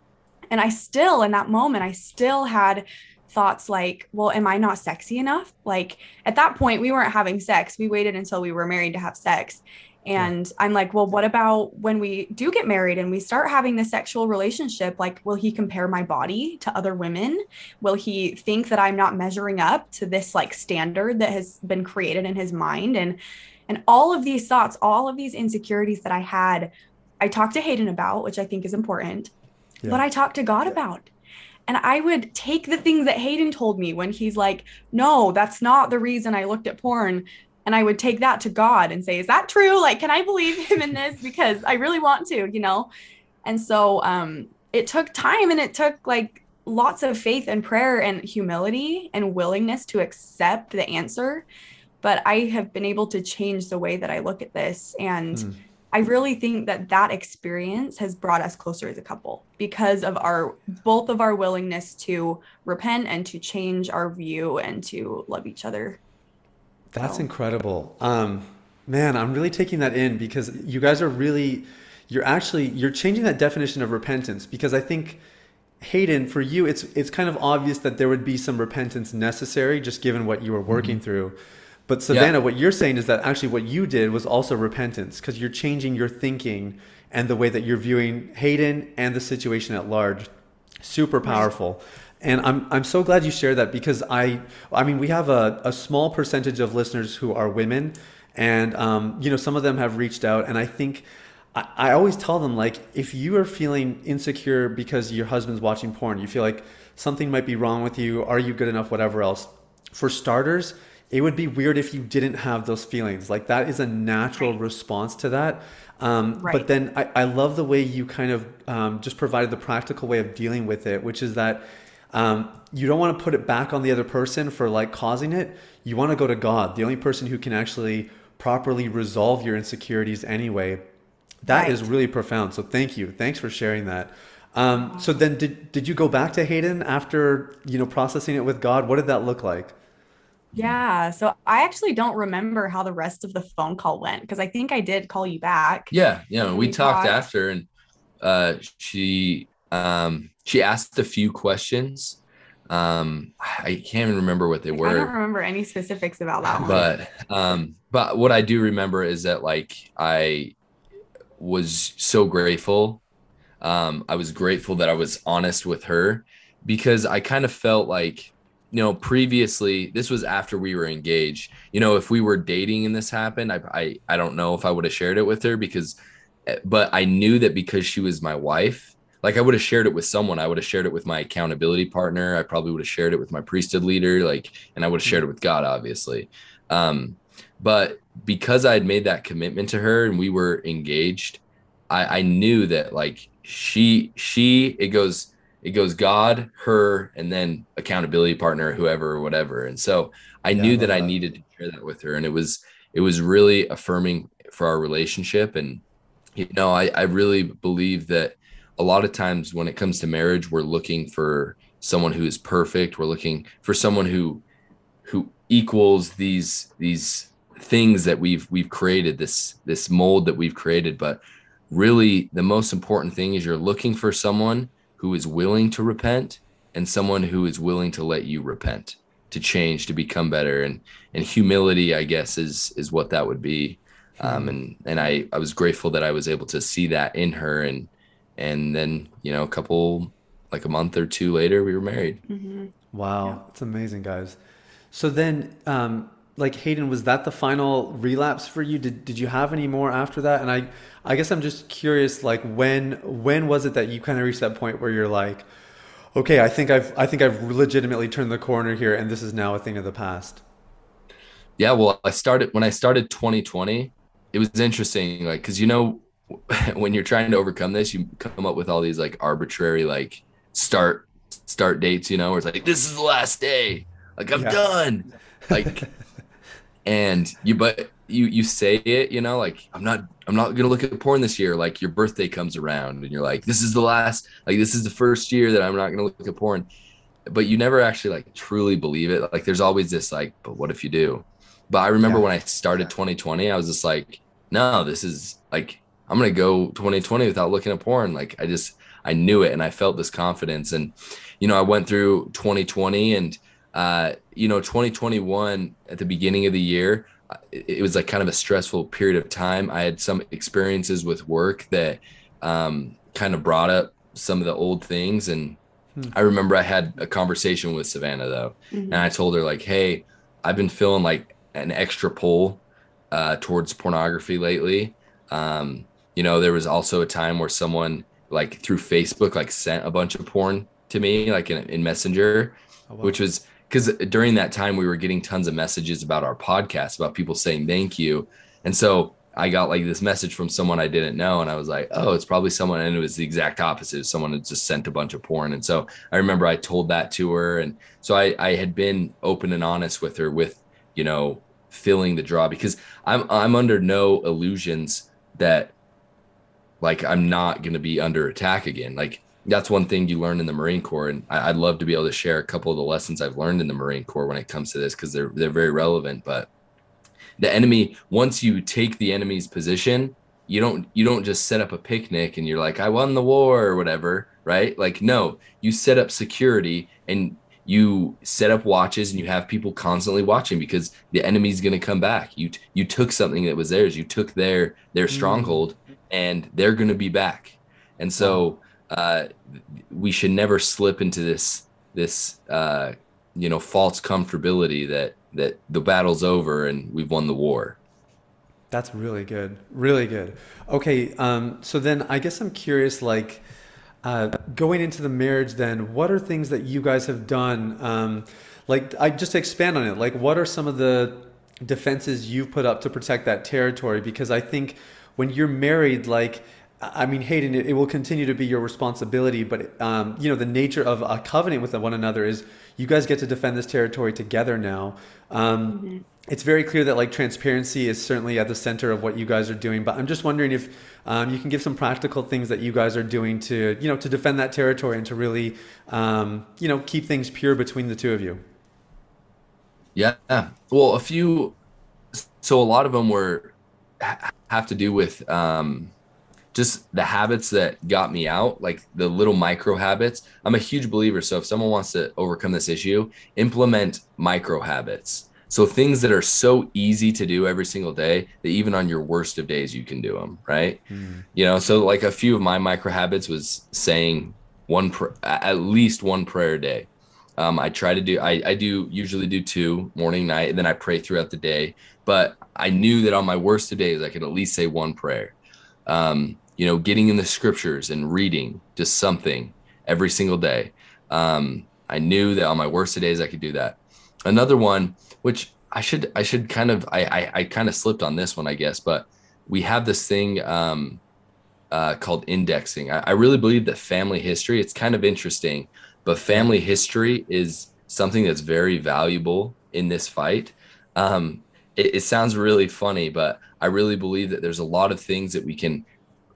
and I still, in that moment, I still had thoughts like, well, am I not sexy enough? Like at that point we weren't having sex. We waited until we were married to have sex. And I'm like, well, what about when we do get married and we start having this sexual relationship? Like, will he compare my body to other women? Will he think that I'm not measuring up to this like standard that has been created in his mind? And, and all of these thoughts, all of these insecurities that I had, I talked to Hayden about, which I think is important, yeah. but I talked to God yeah. about. And I would take the things that Hayden told me when he's like, no, that's not the reason I looked at porn. And I would take that to God and say, is that true? Like, can I believe him in this? Because I really want to, you know? And so um, it took time, and it took like lots of faith and prayer and humility and willingness to accept the answer. But I have been able to change the way that I look at this. And mm. I really think that that experience has brought us closer as a couple because of our, both of our willingness to repent and to change our view and to love each other. That's incredible. Um, man, I'm really taking that in because you guys are really, you're actually, you're changing that definition of repentance, because I think, Hayden, for you, it's it's kind of obvious that there would be some repentance necessary just given what you were working mm-hmm. through. But Savannah, yeah. what you're saying is that actually what you did was also repentance, because you're changing your thinking and the way that you're viewing Hayden and the situation at large. Super powerful. Right. And I'm I'm so glad you shared that, because I I mean we have a, a small percentage of listeners who are women, and um, you know, some of them have reached out, and I think I, I always tell them, like, if you are feeling insecure because your husband's watching porn, you feel like something might be wrong with you, are you good enough, whatever else, for starters, it would be weird if you didn't have those feelings. Like that is a natural right. response to that. Um, right. But then I, I love the way you kind of um, just provided the practical way of dealing with it, which is that um, you don't want to put it back on the other person for like causing it. You want to go to God, the only person who can actually properly resolve your insecurities anyway. That right. is really profound. So thank you. Thanks for sharing that. Um, so then did, did you go back to Hayden after, you know, processing it with God? What did that look like? Yeah. So I actually don't remember how the rest of the phone call went, because I think I did call you back. Yeah. Yeah. We, we talked, talked after, and uh, she um, she asked a few questions. Um, I can't even remember what they like, were. I don't remember any specifics about that one. But um, but what I do remember is that like I was so grateful. Um, I was grateful that I was honest with her, because I kind of felt like, you know, previously, this was after we were engaged, you know, if we were dating and this happened, I, I, I don't know if I would have shared it with her, because, but I knew that because she was my wife, like I would have shared it with someone. I would have shared it with my accountability partner. I probably would have shared it with my priesthood leader, like, and I would have shared it with God, obviously. Um, but because I had made that commitment to her and we were engaged, I, I knew that like she, she, it goes, it goes God, her, and then accountability partner, whoever, or whatever. And so I yeah, knew that I needed to share that with her. And it was, it was really affirming for our relationship. And, you know, I, I really believe that a lot of times when it comes to marriage, we're looking for someone who is perfect. We're looking for someone who, who equals these, these things that we've, we've created, this, this mold that we've created. But really, the most important thing is you're looking for someone who is willing to repent and someone who is willing to let you repent, to change, to become better. And, and humility, I guess, is, is what that would be. Um, and, and I, I was grateful that I was able to see that in her. And, and then, you know, a couple, like a month or two later, we were married. Mm-hmm. Wow. It's yeah. amazing, guys. So then, um, like Hayden, was that the final relapse for you? Did did you have any more after that? And I, I guess I'm just curious, like when when was it that you kind of reached that point where you're like, okay, I think I've I think I've legitimately turned the corner here, and this is now a thing of the past. Yeah, well, I started when I started twenty twenty. It was interesting, like because you know when you're trying to overcome this, you come up with all these like arbitrary like start start dates, you know, where it's like this is the last day, like I'm yeah. done, like. And you, but you, you say it, you know, like, I'm not, I'm not going to look at porn this year. Like your birthday comes around and you're like, this is the last, like, this is the first year that I'm not going to look at porn, but you never actually like truly believe it. Like there's always this, like, but what if you do? But I remember yeah. when I started twenty twenty, I was just like, no, this is like, I'm going to go twenty twenty without looking at porn. Like I just, I knew it. And I felt this confidence. And, you know, I went through twenty twenty and, Uh, you know, twenty twenty-one at the beginning of the year, it, it was like kind of a stressful period of time. I had some experiences with work that um, kind of brought up some of the old things. And mm-hmm. I remember I had a conversation with Savannah though. Mm-hmm. And I told her like, hey, I've been feeling like an extra pull uh, towards pornography lately. Um, you know, there was also a time where someone like through Facebook, like sent a bunch of porn to me, like in, in Messenger, oh, wow. which was, because during that time, we were getting tons of messages about our podcast, about people saying thank you. And so I got like this message from someone I didn't know. And I was like, oh, it's probably someone. And it was the exact opposite. Someone had just sent a bunch of porn. And so I remember I told that to her. And so I, I had been open and honest with her with, you know, filling the draw, because I'm I'm under no illusions that like I'm not going to be under attack again. Like that's one thing you learn in the Marine Corps. And I'd love to be able to share a couple of the lessons I've learned in the Marine Corps when it comes to this, because they're, they're very relevant. But the enemy, once you take the enemy's position, you don't, you don't just set up a picnic and you're like, I won the war or whatever, right? Like, no, you set up security and you set up watches and you have people constantly watching, because the enemy's going to come back. You, you took something that was theirs. You took their, their stronghold mm-hmm. and they're going to be back. And so, uh, we should never slip into this, this, uh, you know, false comfortability that, that the battle's over and we've won the war. That's really good. Really good. Okay. Um, so then I guess I'm curious, like, Uh, going into the marriage then, what are things that you guys have done? Um, like, I just expand on it. Like, what are some of the defenses you've put up to protect that territory? Because I think when you're married, like, I mean, Hayden, it, it will continue to be your responsibility, but, um, you know, the nature of a covenant with one another is you guys get to defend this territory together now. Um, mm-hmm. It's very clear that, like, transparency is certainly at the center of what you guys are doing, but I'm just wondering if um, you can give some practical things that you guys are doing to, you know, to defend that territory and to really, um, you know, keep things pure between the two of you. Yeah. Well, a few, so a lot of them were, have to do with, um, just the habits that got me out, like the little micro habits. I'm a huge believer. So if someone wants to overcome this issue, implement micro habits. So things that are so easy to do every single day that even on your worst of days, you can do them. Right. Mm. You know, so like a few of my micro habits was saying one, pr- at least one prayer a day. Um, I try to do, I, I do usually do two, morning, night, and then I pray throughout the day. But I knew that on my worst of days, I could at least say one prayer. Um, you know, getting in the scriptures and reading just something every single day. Um, I knew that on my worst of days, I could do that. Another one, which I should, I should kind of, I, I, I kind of slipped on this one, I guess, but we have this thing, um, uh, called indexing. I, I really believe that family history, it's kind of interesting, but family history is something that's very valuable in this fight. Um, it, it sounds really funny, but I really believe that there's a lot of things that we can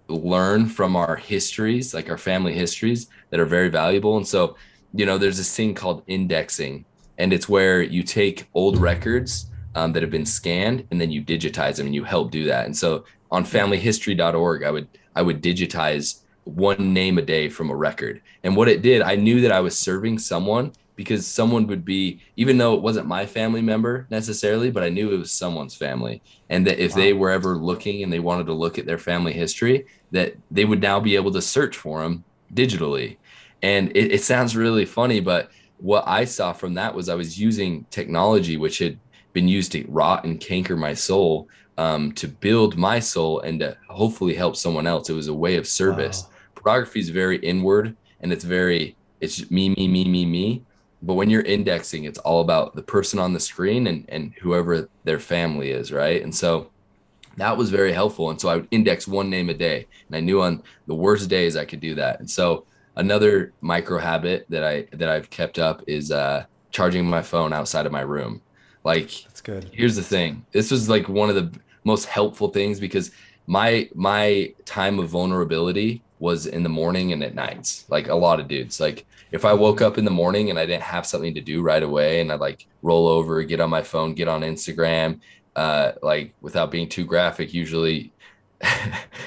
learn from our histories, like our family histories, that are very valuable. And so, you know, there's this thing called indexing, and it's where you take old records um, that have been scanned and then you digitize them, and you help do that. And so on family history dot org, I would, I would digitize one name a day from a record. And what it did, I knew that I was serving someone, because someone would be, even though it wasn't my family member necessarily, but I knew it was someone's family. And that if wow. they were ever looking and they wanted to look at their family history, that they would now be able to search for them digitally. And it, it sounds really funny, but what I saw from that was I was using technology, which had been used to rot and canker my soul, um, to build my soul and to hopefully help someone else. It was a way of service. Wow. Pornography is very inward, and it's very, it's me, me, me, me, me. But when you're indexing, it's all about the person on the screen and, and whoever their family is, right? And so that was very helpful. And so I would index one name a day, and I knew on the worst days I could do that. And so another micro habit that I that I've kept up is uh, charging my phone outside of my room. Like, that's good. Here's the thing: this was like one of the most helpful things, because my my time of vulnerability was in the morning and at nights. Like a lot of dudes, like, if I woke up in the morning and I didn't have something to do right away, and I'd like roll over, get on my phone, get on Instagram, uh, like, without being too graphic, usually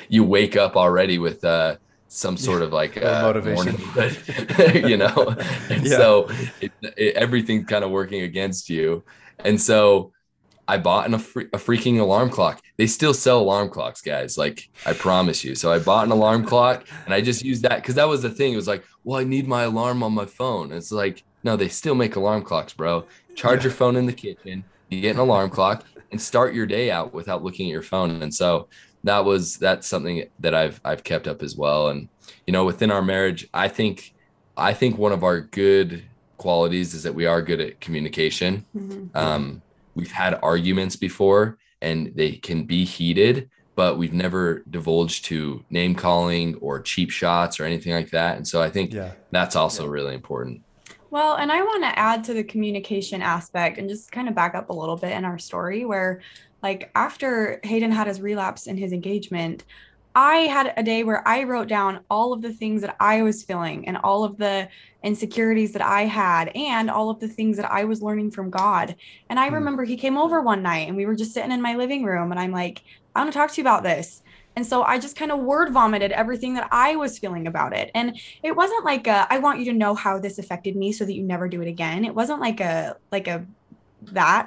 you wake up already with uh, some sort of like uh, motivation, morning, you know? And yeah. So it, it, everything's kind of working against you. And so I bought an, a, free, a freaking alarm clock. They still sell alarm clocks, guys. Like, I promise you. So I bought an alarm clock, and I just used that, because that was the thing. It was like, well, I need my alarm on my phone. It's like, no, they still make alarm clocks, bro. Charge yeah. your phone in the kitchen, you get an alarm clock, and start your day out without looking at your phone. And so that was, that's something that I've, I've kept up as well. And, you know, within our marriage, I think, I think one of our good qualities is that we are good at communication. Mm-hmm. Um, We've had arguments before, and they can be heated, but we've never divulged to name calling or cheap shots or anything like that. And so I think yeah. that's also yeah. really important. Well, and I want to add to the communication aspect and just kind of back up a little bit in our story where, like, after Hayden had his relapse in his engagement, I had a day where I wrote down all of the things that I was feeling and all of the insecurities that I had and all of the things that I was learning from God. And I remember he came over one night, and we were just sitting in my living room, and I'm like, I want to talk to you about this. And so I just kind of word vomited everything that I was feeling about it. And it wasn't like a, I want you to know how this affected me so that you never do it again. It wasn't like a, like a, that,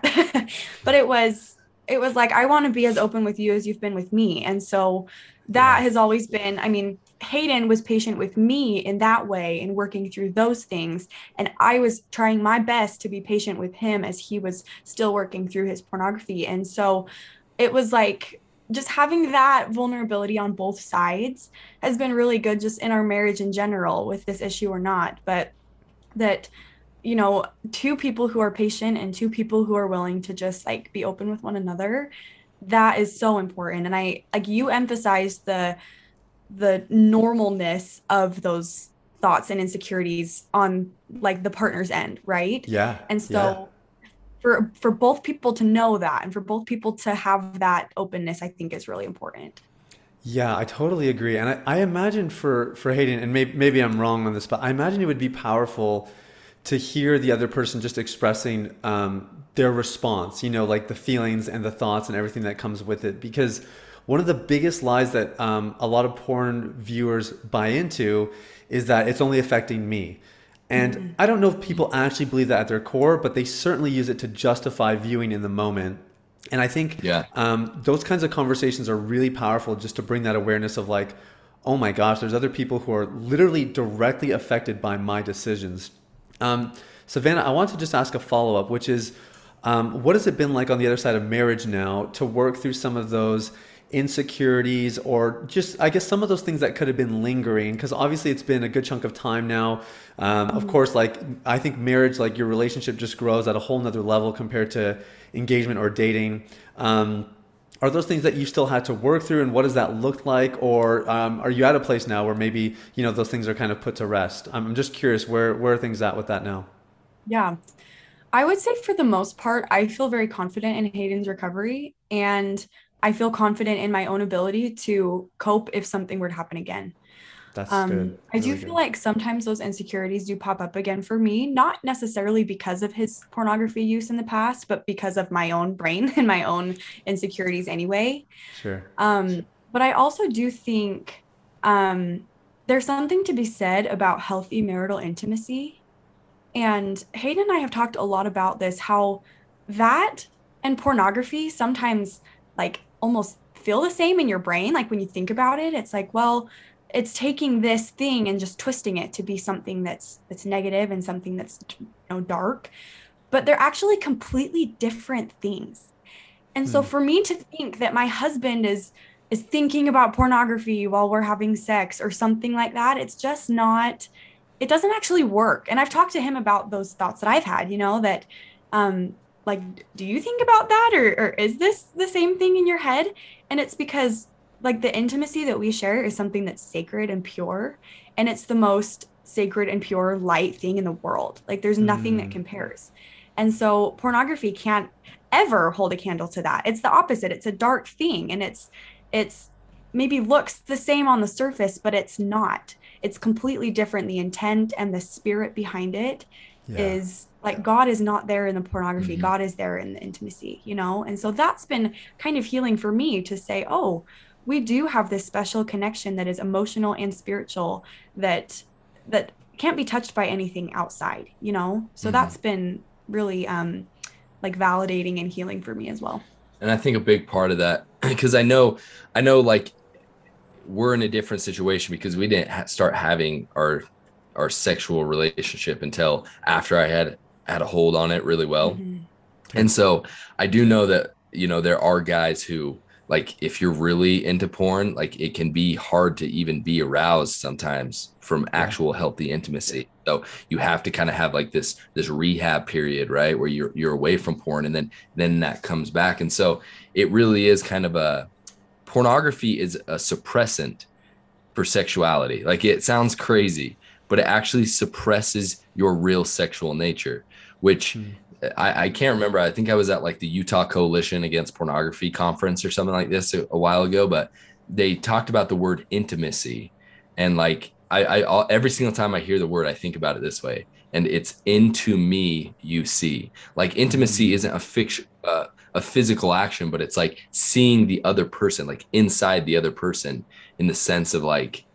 but it was, it was like, I want to be as open with you as you've been with me. And so that has always been, I mean, Hayden was patient with me in that way and working through those things. And I was trying my best to be patient with him as he was still working through his pornography. And so it was like, just having that vulnerability on both sides has been really good, just in our marriage in general, with this issue or not. But that, you know, two people who are patient and two people who are willing to just like be open with one another, that is so important. And I, like, you emphasized the the normalness of those thoughts and insecurities on like the partner's end, right? Yeah. And so yeah. for for both people to know that, and for both people to have that openness, I think is really important. Yeah, I totally agree. And I, I imagine for for Hayden, and maybe, maybe I'm wrong on this, but I imagine it would be powerful to hear the other person just expressing um, their response, you know, like the feelings and the thoughts and everything that comes with it. Because one of the biggest lies that um, a lot of porn viewers buy into is that it's only affecting me. And mm-hmm. I don't know if people actually believe that at their core, but they certainly use it to justify viewing in the moment. And I think yeah. um, those kinds of conversations are really powerful, just to bring that awareness of like, oh my gosh, there's other people who are literally directly affected by my decisions. Um, Savannah, I want to just ask a follow-up, which is, um, what has it been like on the other side of marriage now to work through some of those insecurities, or just, I guess, some of those things that could have been lingering? Because obviously it's been a good chunk of time now. Um, of course, like, I think marriage, like your relationship just grows at a whole nother level compared to engagement or dating. Um, are those things that you still had to work through, and what does that look like? Or um, are you at a place now where maybe, you know, those things are kind of put to rest? I'm just curious, where, where are things at with that now? Yeah, I would say for the most part, I feel very confident in Hayden's recovery, and I feel confident in my own ability to cope if something were to happen again. That's um, good. I do really feel good. Like sometimes those insecurities do pop up again for me, not necessarily because of his pornography use in the past, but because of my own brain and my own insecurities anyway. Sure. Um, but I also do think um, there's something to be said about healthy marital intimacy. And Hayden and I have talked a lot about this, how that and pornography sometimes like almost feel the same in your brain. Like when you think about it, it's like, well, it's taking this thing and just twisting it to be something that's that's negative and something that's, you know, dark, but they're actually completely different things. And mm. so for me to think that my husband is is thinking about pornography while we're having sex or something like that, it's just not, it doesn't actually work. And I've talked to him about those thoughts that I've had, you know, that um like, do you think about that? Or, or is this the same thing in your head? And it's because like the intimacy that we share is something that's sacred and pure. And it's the most sacred and pure light thing in the world. Like there's nothing mm. that compares. And so pornography can't ever hold a candle to that. It's the opposite. It's a dark thing. And it's, it's maybe looks the same on the surface, but it's not. It's completely different. The intent and the spirit behind it yeah. is like, God is not there in the pornography. Mm-hmm. God is there in the intimacy, you know? And so that's been kind of healing for me to say, oh, we do have this special connection that is emotional and spiritual that, that can't be touched by anything outside, you know? So mm-hmm. that's been really um, like validating and healing for me as well. And I think a big part of that, because I know, I know like we're in a different situation because we didn't ha- start having our, our sexual relationship until after I had had a hold on it really well. Mm-hmm. And so I do know that, you know, there are guys who, like, if you're really into porn, like it can be hard to even be aroused sometimes from actual healthy intimacy. So you have to kind of have like this, this rehab period, right? Where you're, you're away from porn, and then, then that comes back. And so it really is kind of a, pornography is a suppressant for sexuality. Like it sounds crazy, but it actually suppresses your real sexual nature, which mm. I, I can't remember. I think I was at like the Utah Coalition Against Pornography conference or something like this a, a while ago, but they talked about the word intimacy. And like, I, I all, every single time I hear the word, I think about it this way. And it's into me, you see. Like intimacy isn't a fiction, uh, a physical action, but it's like seeing the other person, like inside the other person, in the sense of like,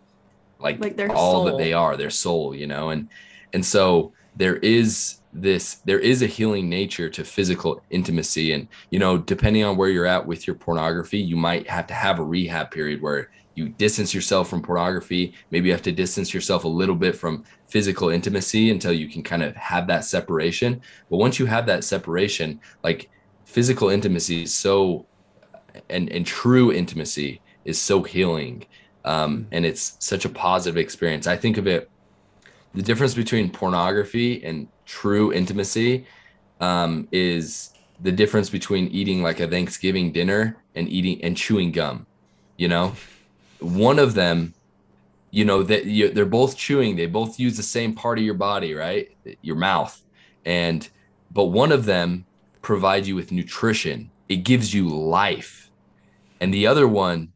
like, like their all soul. That they are, their soul, you know? And, and so there is this, there is a healing nature to physical intimacy. And, you know, depending on where you're at with your pornography, you might have to have a rehab period where you distance yourself from pornography. Maybe you have to distance yourself a little bit from physical intimacy until you can kind of have that separation. But once you have that separation, like physical intimacy is so and, and true intimacy is so healing. Um, and it's such a positive experience. I think of it, the difference between pornography and true intimacy um, is the difference between eating like a Thanksgiving dinner and eating and chewing gum. You know, one of them, you know, that they, they're both chewing. They both use the same part of your body, right? Your mouth. And but one of them provides you with nutrition. It gives you life. And the other one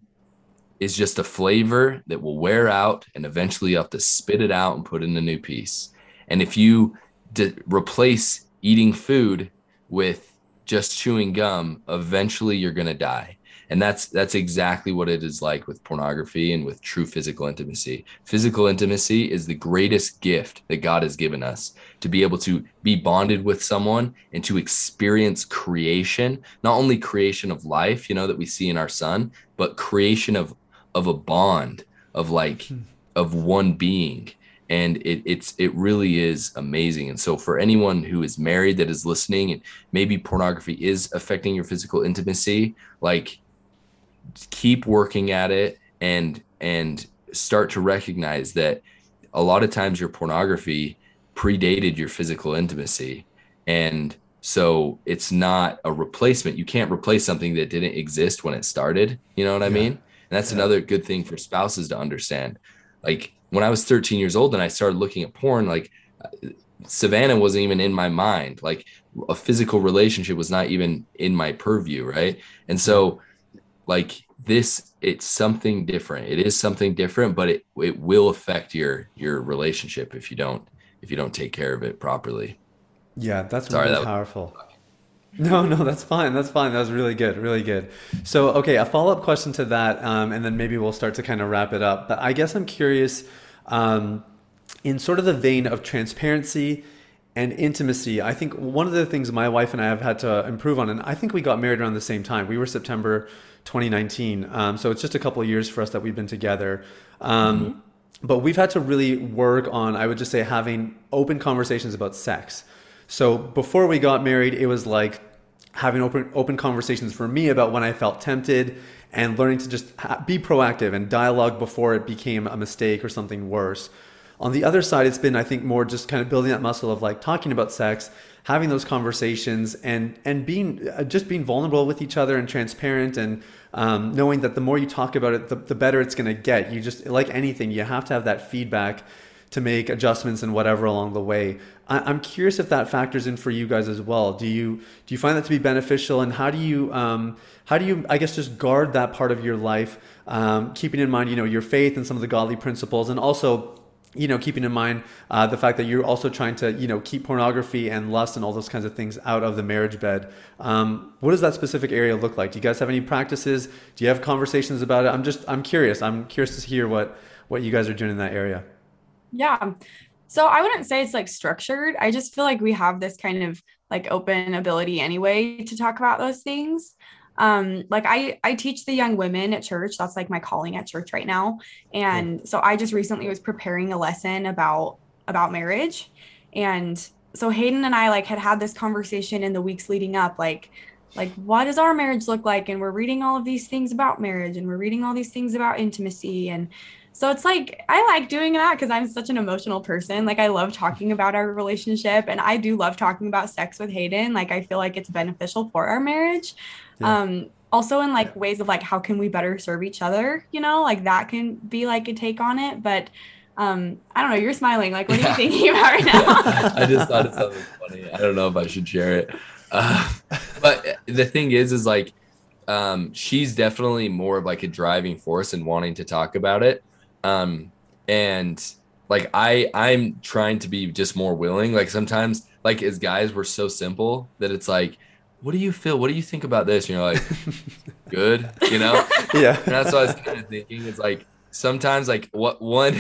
is just a flavor that will wear out, and eventually you have to spit it out and put in a new piece. And if you d- replace eating food with just chewing gum, eventually you're going to die. And that's that's exactly what it is like with pornography and with true physical intimacy. Physical intimacy is the greatest gift that God has given us, to be able to be bonded with someone and to experience creation, not only creation of life, you know, that we see in our son, but creation of of a bond of like hmm. of one being. And it, it's it really is amazing. And so for anyone who is married that is listening, and maybe pornography is affecting your physical intimacy, like keep working at it, and and start to recognize that a lot of times your pornography predated your physical intimacy. And so it's not a replacement. You can't replace something that didn't exist when it started. You know what yeah. I mean? And that's yeah. another good thing for spouses to understand. Like when I was thirteen years old and I started looking at porn, like Savannah wasn't even in my mind. Like a physical relationship was not even in my purview. Right. And so like this, it's something different. It is something different, but it, it will affect your, your relationship if you don't, if you don't take care of it properly. Yeah. That's Sorry, really that powerful. Was- No, no, that's fine. That's fine. That was really good. Really good. So, okay, a follow-up question to that, um, and then maybe we'll start to kind of wrap it up. But I guess I'm curious, um, in sort of the vein of transparency and intimacy, I think one of the things my wife and I have had to improve on, and I think we got married around the same time. We were September twenty nineteen. Um, so it's just a couple of years for us that we've been together. Um, mm-hmm. But we've had to really work on, I would just say, having open conversations about sex. So before we got married, it was like having open open conversations for me about when I felt tempted, and learning to just ha- be proactive and dialogue before it became a mistake or something worse. On the other side, it's been, I think, more just kind of building that muscle of like talking about sex, having those conversations, and and being uh, just being vulnerable with each other and transparent, and um, knowing that the more you talk about it, the, the better it's going to get. You just, like anything, you have to have that feedback to make adjustments and whatever along the way. I, I'm curious if that factors in for you guys as well. Do you do you find that to be beneficial, and how do you um, how do you I guess just guard that part of your life, um, keeping in mind, you know, your faith and some of the godly principles, and also, you know, keeping in mind uh, the fact that you're also trying to, you know, keep pornography and lust and all those kinds of things out of the marriage bed. Um, what does that specific area look like? Do you guys have any practices? Do you have conversations about it? I'm just I'm curious. I'm curious to hear what what you guys are doing in that area. Yeah. So I wouldn't say it's like structured. I just feel like we have this kind of like open ability anyway to talk about those things. Um, like I, I teach the young women at church. That's like my calling at church right now. And so I just recently was preparing a lesson about, about marriage. And so Hayden and I like had had this conversation in the weeks leading up, like, like what does our marriage look like? And we're reading all of these things about marriage, and we're reading all these things about intimacy, and so it's like, I like doing that because I'm such an emotional person. Like I love talking about our relationship, and I do love talking about sex with Hayden. Like I feel like it's beneficial for our marriage. Yeah. Um, also in like yeah. ways of like, how can we better serve each other? You know, like that can be like a take on it. But um, I don't know, you're smiling. Like, what are you yeah. thinking about right now? I just thought of something funny. I don't know if I should share it. Uh, but the thing is, is like, um, she's definitely more of like a driving force in wanting to talk about it. Um, and like, I, I'm trying to be just more willing. Like sometimes like as guys, we're so simple that it's like, what do you feel? What do you think about this? And you're like, good, you know? Yeah. And that's what I was kind of thinking. It's like, sometimes like what one,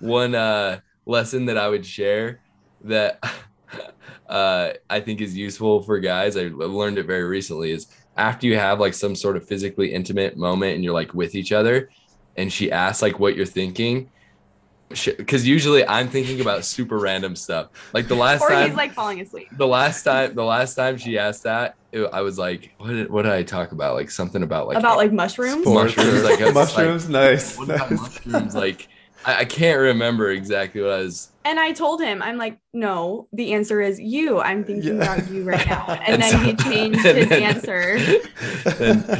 one, uh, lesson that I would share that, uh, I think is useful for guys. I learned it very recently is after you have like some sort of physically intimate moment and you're like with each other, and she asks like what you're thinking, shit, because usually I'm thinking about super random stuff. Like the last or time, he's like falling asleep. The last time, the last time she asked that, it, I was like, "What did what did I talk about? Like something about like about like mushrooms, sports, mushrooms, like I mushrooms, like, nice, what about nice. mushrooms, like." I can't remember exactly what I was. And I told him, I'm like, no, the answer is you. I'm thinking yeah. about you right now. And, and then so, he changed his then, answer.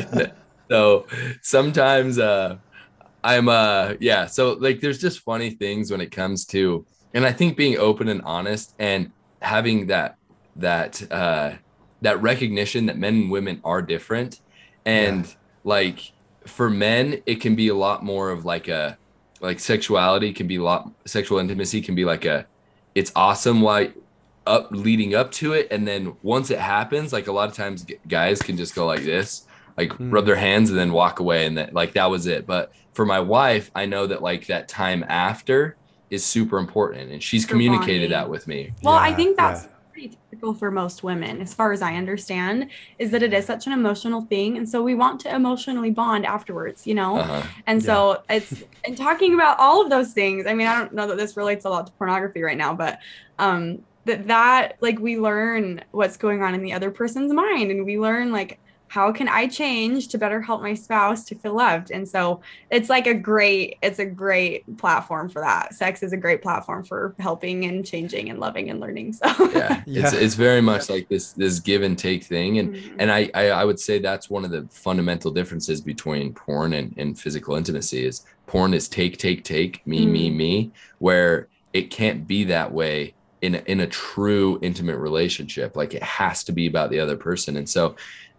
And so sometimes uh, I'm, uh, yeah. So like, there's just funny things when it comes to, and I think being open and honest and having that, that, uh, that recognition that men and women are different. And yeah. like for men, it can be a lot more of like a, like sexuality can be a lot, sexual intimacy can be like a, it's awesome while up leading up to it. And then once it happens, like a lot of times guys can just go like this, like mm. rub their hands and then walk away. And that like, that was it. But for my wife, I know that like that time after is super important. And she's communicated that with me. Well, yeah, I think that's yeah. pretty typical for most women, as far as I understand, is that it is such an emotional thing. And so we want to emotionally bond afterwards, you know? Uh-huh. And yeah. so it's, and talking about all of those things, I mean, I don't know that this relates a lot to pornography right now, but um, that, that like we learn what's going on in the other person's mind. And we learn like, how can I change to better help my spouse to feel loved? And so it's like a great, it's a great platform for that. Sex is a great platform for helping and changing and loving and learning. So yeah, yeah. it's it's very much like this, this give and take thing. And, mm-hmm. and I, I, I would say that's one of the fundamental differences between porn and, and physical intimacy is porn is take, take, take, me, mm-hmm. me, me, where it can't be that way in a, in a true intimate relationship. Like it has to be about the other person. And so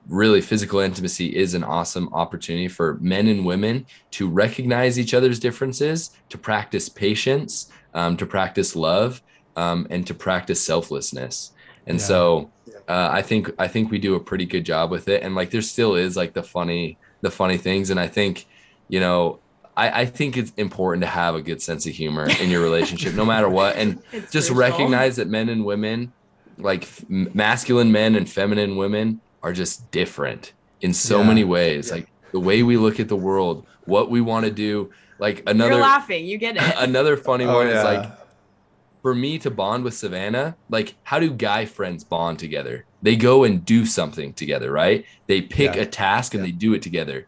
really physical intimacy is an awesome opportunity for men and women to recognize each other's differences, to practice patience, um, to practice love, um, and to practice selflessness. And yeah. so uh, I think, I think we do a pretty good job with it. And like, there still is like the funny, the funny things. And I think, you know, I, I think it's important to have a good sense of humor in your relationship, no matter what. And it's just crucial. Recognize that men and women, like f- masculine men and feminine women, are just different in so yeah. many ways, yeah. like the way we look at the world, what we want to do. Like another You're laughing, you get it. Another funny oh, one yeah. is like for me to bond with Savannah, like how do guy friends bond together? They go and do something together, right? They pick yeah. a task and yeah. they do it together.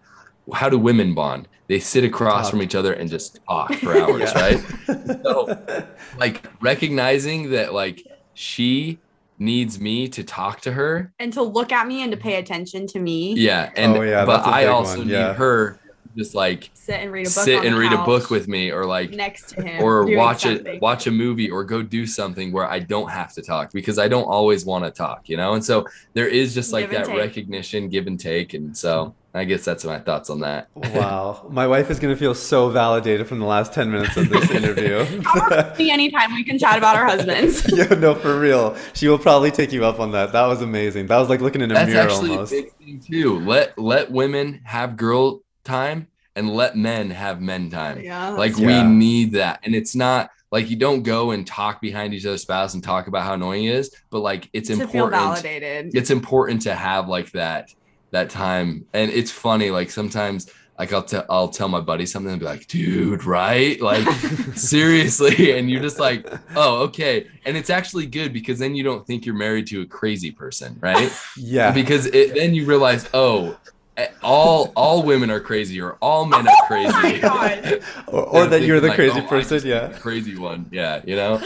How do women bond? They sit across talk. from each other and just talk for hours, yeah. right? So like recognizing that like she needs me to talk to her and to look at me and to pay attention to me. Yeah. And, oh, yeah, but I also yeah. need her to just like sit and read a book, sit and read a book with me or like next to him or watch it, watch a movie or go do something where I don't have to talk because I don't always want to talk, you know? And so there is just like that recognition, give and take. And so I guess that's my thoughts on that. Wow. My wife is going to feel so validated from the last ten minutes of this interview. Anytime we can chat about our husbands. Yeah, no, for real. She will probably take you up on that. That was amazing. That was like looking in a that's mirror actually almost. That's actually a big thing too. Let, let women have girl time and let men have men time. Yeah, like yeah. we need that. And it's not like you don't go and talk behind each other's spouse and talk about how annoying it is, but like it's to important. Feel validated. It's important to have like that. that time. And it's funny, like sometimes like I'll, t- I'll tell my buddy something and be like, dude, right? Like seriously. And you're just like, oh, okay. And it's actually good because then you don't think you're married to a crazy person, right? Yeah. Because it, then you realize, oh, all all women are crazy or all men are crazy. Oh my God. or, or that you're the like, crazy oh, person. Yeah. Crazy one. Yeah. You know?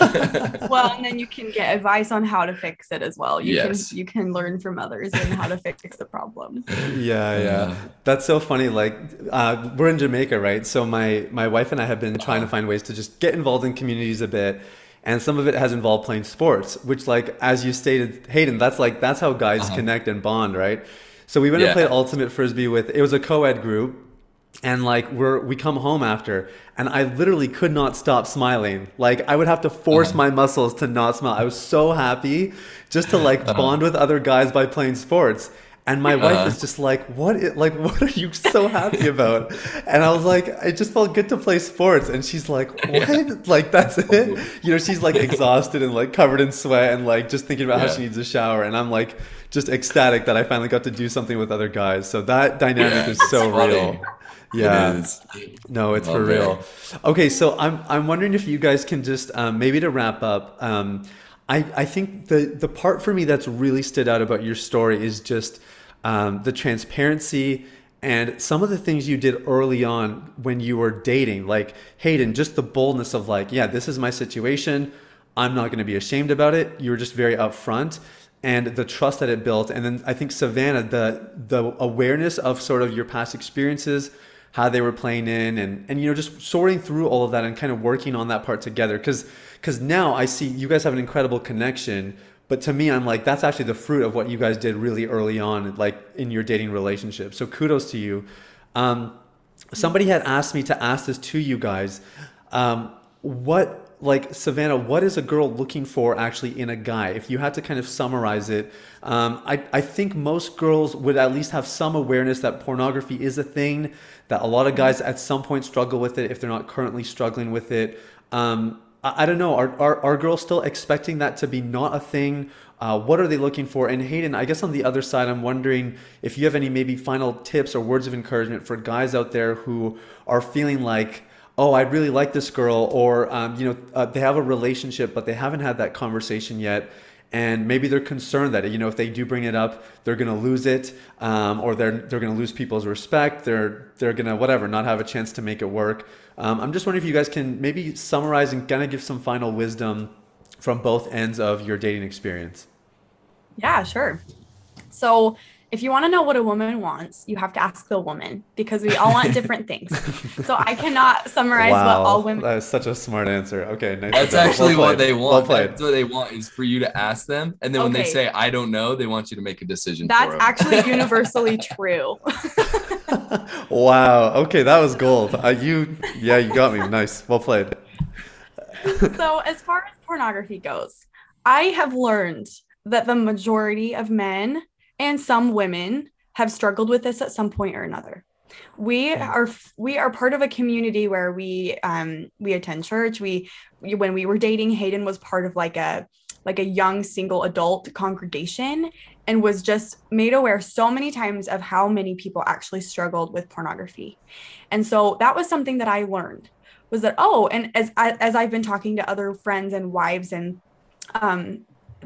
Well, and then you can get advice on how to fix it as well. You yes. can, you can learn from others and how to fix the problem. Yeah. Yeah. That's so funny. Like uh, we're in Jamaica, right? So my, my wife and I have been trying to find ways to just get involved in communities a bit. And some of it has involved playing sports, which like, as you stated, Hayden, that's like, that's how guys uh-huh. connect and bond. Right. So we went yeah. and played Ultimate Frisbee with, it was a co-ed group. And like we're, we come home after and I literally could not stop smiling. Like I would have to force uh-huh. my muscles to not smile. I was so happy just to like uh-huh. bond with other guys by playing sports. And my uh-huh. wife is just like, what, is, like, what are you so happy about? And I was like, it just felt good to play sports. And she's like, what? Yeah. Like, that's it? You know, she's like exhausted and like covered in sweat and like just thinking about yeah. how she needs a shower. And I'm like, just ecstatic that I finally got to do something with other guys. So that dynamic yeah. is so real. Yeah. It is. No, it's for real. Okay, so I'm I'm wondering if you guys can just um, maybe to wrap up. Um, I I think the the part for me that's really stood out about your story is just um, the transparency and some of the things you did early on when you were dating, like Hayden, just the boldness of like, yeah, this is my situation. I'm not going to be ashamed about it. You were just very upfront, and the trust that it built. And then I think Savannah, the the awareness of sort of your past experiences, how they were playing in, and, and you know, just sorting through all of that and kind of working on that part together. Because because now I see you guys have an incredible connection. But to me, I'm like, that's actually the fruit of what you guys did really early on, like in your dating relationship. So kudos to you. Um, somebody had asked me to ask this to you guys. Um, what... Like, Savannah, what is a girl looking for actually in a guy? If you had to kind of summarize it, um, I, I think most girls would at least have some awareness that pornography is a thing, that a lot of guys at some point struggle with it if they're not currently struggling with it. Um, I, I don't know. Are, are, are girls still expecting that to be not a thing? Uh, what are they looking for? And Hayden, I guess on the other side, I'm wondering if you have any maybe final tips or words of encouragement for guys out there who are feeling like, oh, I really like this girl, or um, you know, uh, they have a relationship, but they haven't had that conversation yet, and maybe they're concerned that, you know, if they do bring it up, they're going to lose it, um, or they're they're going to lose people's respect, they're they're going to whatever, not have a chance to make it work. Um, I'm just wondering if you guys can maybe summarize and kind of give some final wisdom from both ends of your dating experience. Yeah, sure. So, if you want to know what a woman wants, you have to ask the woman, because we all want different things. So I cannot summarize wow, what all women. That is such a smart answer. Okay, nice. That's actually well what they want. Well That's what they want is for you to ask them, and then okay. when they say I don't know, they want you to make a decision. That's for them. Actually universally true. Wow. Okay, that was gold. Uh, you, yeah, you got me. Nice. Well played. So as far as pornography goes, I have learned that the majority of men and some women have struggled with this at some point or another. We are we are part of a community where we um, we attend church. We when we were dating, Hayden was part of like a like a young single adult congregation, and was just made aware so many times of how many people actually struggled with pornography. And so that was something that I learned, was that oh, and as as I've been talking to other friends and wives, and um,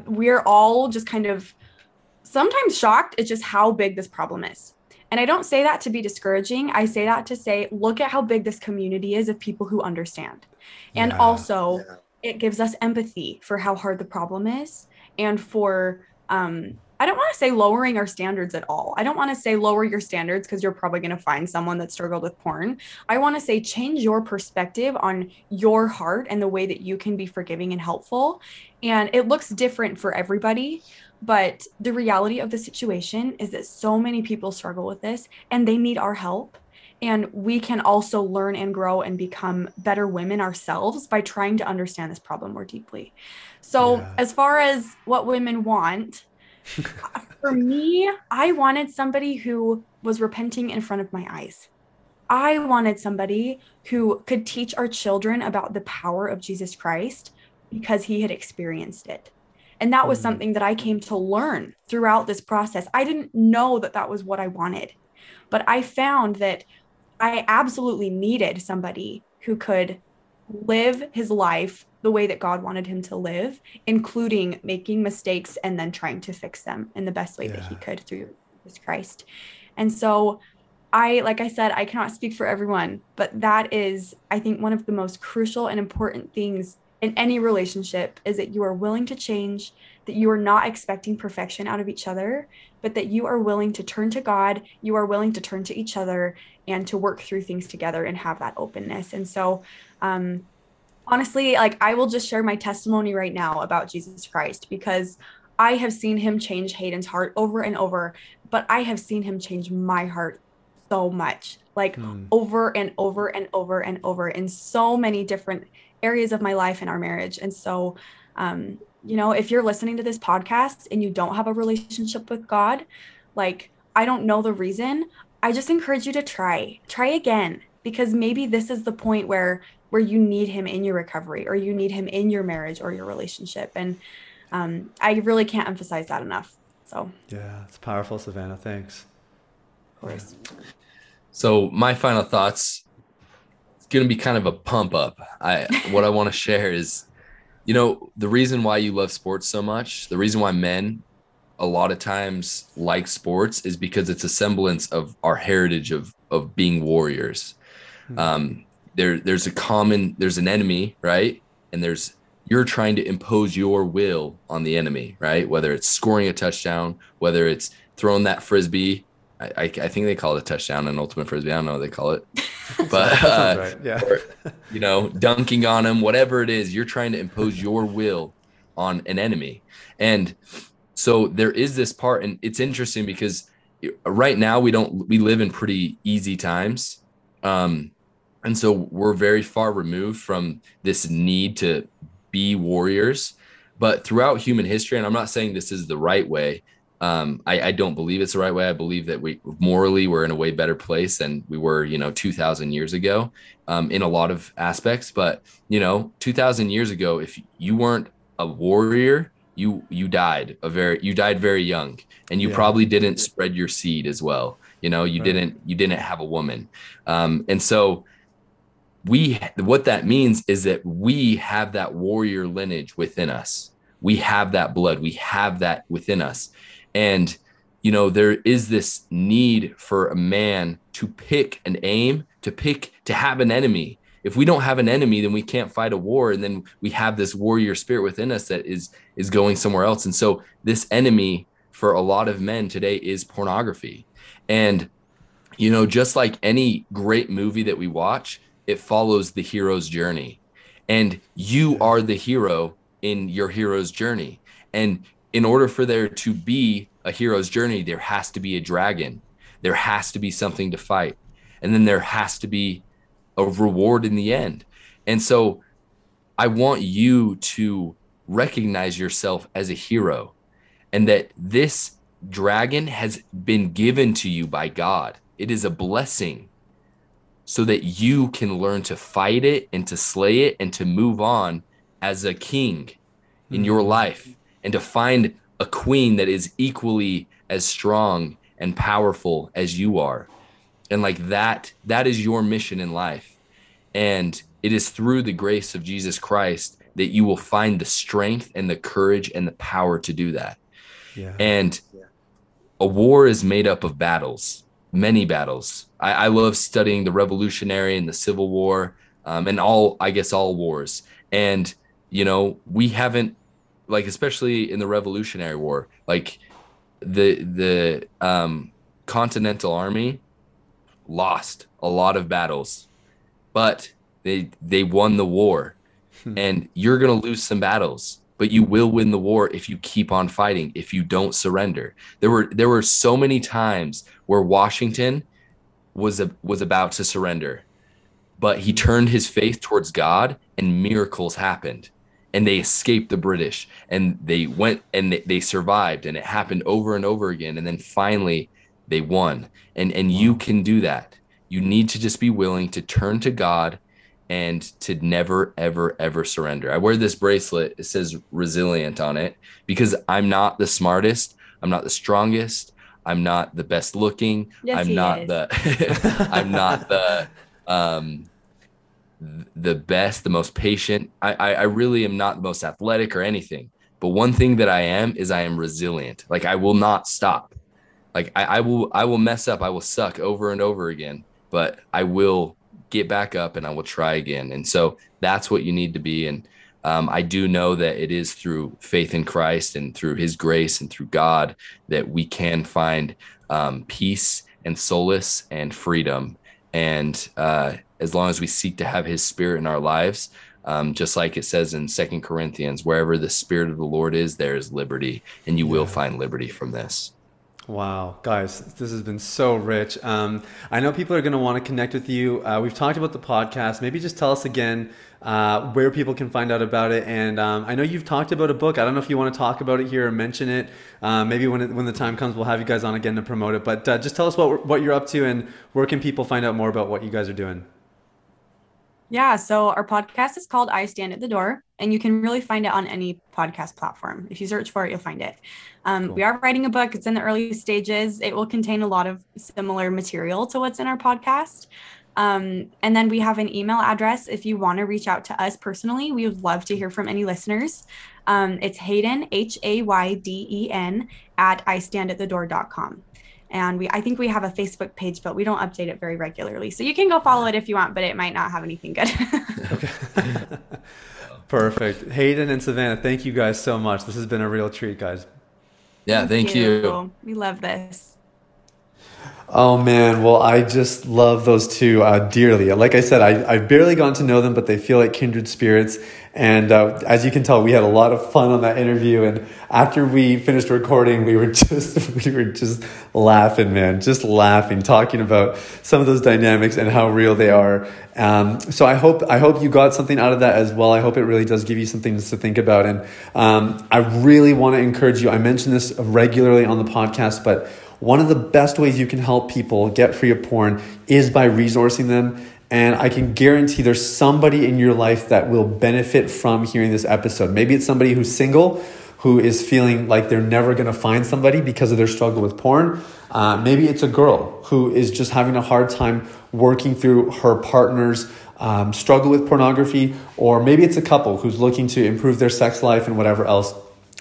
we're all just kind of sometimes shocked at just how big this problem is. And I don't say that to be discouraging. I say that to say, look at how big this community is of people who understand. And yeah, also yeah. it gives us empathy for how hard the problem is, and for, um, I don't want to say lowering our standards at all. I don't want to say lower your standards, because you're probably going to find someone that struggled with porn. I want to say change your perspective on your heart and the way that you can be forgiving and helpful. And it looks different for everybody, but the reality of the situation is that so many people struggle with this, and they need our help. And we can also learn and grow and become better women ourselves by trying to understand this problem more deeply. So yeah. as far as what women want, for me, I wanted somebody who was repenting in front of my eyes. I wanted somebody who could teach our children about the power of Jesus Christ, because he had experienced it. And that was something that I came to learn throughout this process. I didn't know that that was what I wanted, but I found that I absolutely needed somebody who could live his life the way that God wanted him to live, including making mistakes and then trying to fix them in the best way yeah. that he could through Jesus Christ. And so I, like I said, I cannot speak for everyone, but that is, I think, one of the most crucial and important things in any relationship, is that you are willing to change, that you are not expecting perfection out of each other, but that you are willing to turn to God, you are willing to turn to each other, and to work through things together and have that openness. And so, um, honestly, like, I will just share my testimony right now about Jesus Christ, because I have seen him change Hayden's heart over and over, but I have seen him change my heart so much, like mm. over and over and over and over in so many different areas of my life and our marriage. And so, um, you know, if you're listening to this podcast and you don't have a relationship with God, like, I don't know the reason. I just encourage you to try, try again, because maybe this is the point where, where you need him in your recovery, or you need him in your marriage or your relationship. And, um, I really can't emphasize that enough. So yeah, it's powerful, Savannah. Thanks. Of course. So my final thoughts, it's going to be kind of a pump up. I what I want to share is, you know, the reason why you love sports so much, the reason why men a lot of times like sports is because it's a semblance of our heritage of, of being warriors. Mm-hmm. Um, there, there's a common, there's an enemy, right? And there's, you're trying to impose your will on the enemy, right? Whether it's scoring a touchdown, whether it's throwing that Frisbee, I, I, I think they call it a touchdown on Ultimate Frisbee. I don't know what they call it, but uh, right. Yeah. Or, you know, dunking on him, whatever it is, you're trying to impose your will on an enemy. And so there is this part, and it's interesting because right now we don't, we live in pretty easy times. Um, and so we're very far removed from this need to be warriors, but throughout human history, and I'm not saying this is the right way, Um, I, I don't believe it's the right way. I believe that we morally we're in a way better place than we were, you know, two thousand years ago, um, in a lot of aspects. But, you know, two thousand years ago, if you weren't a warrior, you, you died a very, you died very young, and you yeah. probably didn't spread your seed as well. You know, you right. didn't, you didn't have a woman. Um, and so we, what that means is that we have that warrior lineage within us. We have that blood, we have that within us. And, you know, there is this need for a man to pick an aim, to pick, to have an enemy. If we don't have an enemy, then we can't fight a war. And then we have this warrior spirit within us that is, is going somewhere else. And so this enemy for a lot of men today is pornography. And, you know, just like any great movie that we watch, it follows the hero's journey. And you are the hero in your hero's journey. And in order for there to be a hero's journey, there has to be a dragon. There has to be something to fight. And then there has to be a reward in the end. And so I want you to recognize yourself as a hero, and that this dragon has been given to you by God. It is a blessing so that you can learn to fight it and to slay it and to move on as a king in mm-hmm. your life. And to find a queen that is equally as strong and powerful as you are. And like that, that is your mission in life. And it is through the grace of Jesus Christ that you will find the strength and the courage and the power to do that. Yeah. And yeah. a war is made up of battles, many battles. I, I love studying the Revolutionary and the Civil War, um, and all, I guess, all wars. And, you know, we haven't, like, especially in the Revolutionary War, like the the um, Continental Army lost a lot of battles, but they they won the war. And you're going to lose some battles, but you will win the war if you keep on fighting, if you don't surrender. There were there were so many times where Washington was a, was about to surrender, but he turned his faith towards God and miracles happened. And they escaped the British, and they went and they survived, and it happened over and over again. And then finally they won. And, and you can do that. You need to just be willing to turn to God and to never, ever, ever surrender. I wear this bracelet. It says resilient on it because I'm not the smartest. I'm not the strongest. I'm not the best looking. Yes, I'm not is. the, I'm not the, um, the best, the most patient. I, I I really am not the most athletic or anything. But one thing that I am is I am resilient. Like I will not stop. Like I, I will I will mess up. I will suck over and over again. But I will get back up and I will try again. And so that's what you need to be. And um, I do know that it is through faith in Christ and through His grace and through God that we can find um, peace and solace and freedom. And uh, as long as we seek to have His Spirit in our lives, um, just like it says in Second Corinthians, wherever the Spirit of the Lord is, there is liberty, and you yeah. will find liberty from this. Wow, guys, this has been so rich. Um, I know people are going to want to connect with you. Uh, we've talked about the podcast. Maybe just tell us again uh, where people can find out about it. And um, I know you've talked about a book. I don't know if you want to talk about it here or mention it. Uh, maybe when it, when the time comes, we'll have you guys on again to promote it. But uh, just tell us what what you're up to and where can people find out more about what you guys are doing. Yeah. So our podcast is called I Stand at the Door, and you can really find it on any podcast platform. If you search for it, you'll find it. Um, cool. We are writing a book. It's in the early stages. It will contain a lot of similar material to what's in our podcast. Um, and then we have an email address. If you want to reach out to us personally, we would love to hear from any listeners. Um, it's Hayden, H A Y D E N at I stand at the door dot com. And we, I think we have a Facebook page, but we don't update it very regularly. So you can go follow it if you want, but it might not have anything good. Okay. Perfect. Hayden and Savannah, thank you guys so much. This has been a real treat, guys. Yeah, thank, thank you. you. We love this. Oh, man. Well, I just love those two uh, dearly. Like I said, I, I've barely gotten to know them, but they feel like kindred spirits. And uh, as you can tell, we had a lot of fun on that interview. And after we finished recording, we were just we were just laughing, man, just laughing, talking about some of those dynamics and how real they are. Um, so I hope I hope you got something out of that as well. I hope it really does give you something to think about. And um, I really want to encourage you. I mention this regularly on the podcast, but one of the best ways you can help people get free of porn is by resourcing them. And I can guarantee there's somebody in your life that will benefit from hearing this episode. Maybe it's somebody who's single, who is feeling like they're never going to find somebody because of their struggle with porn. Uh, maybe it's a girl who is just having a hard time working through her partner's um, struggle with pornography. Or maybe it's a couple who's looking to improve their sex life and whatever else.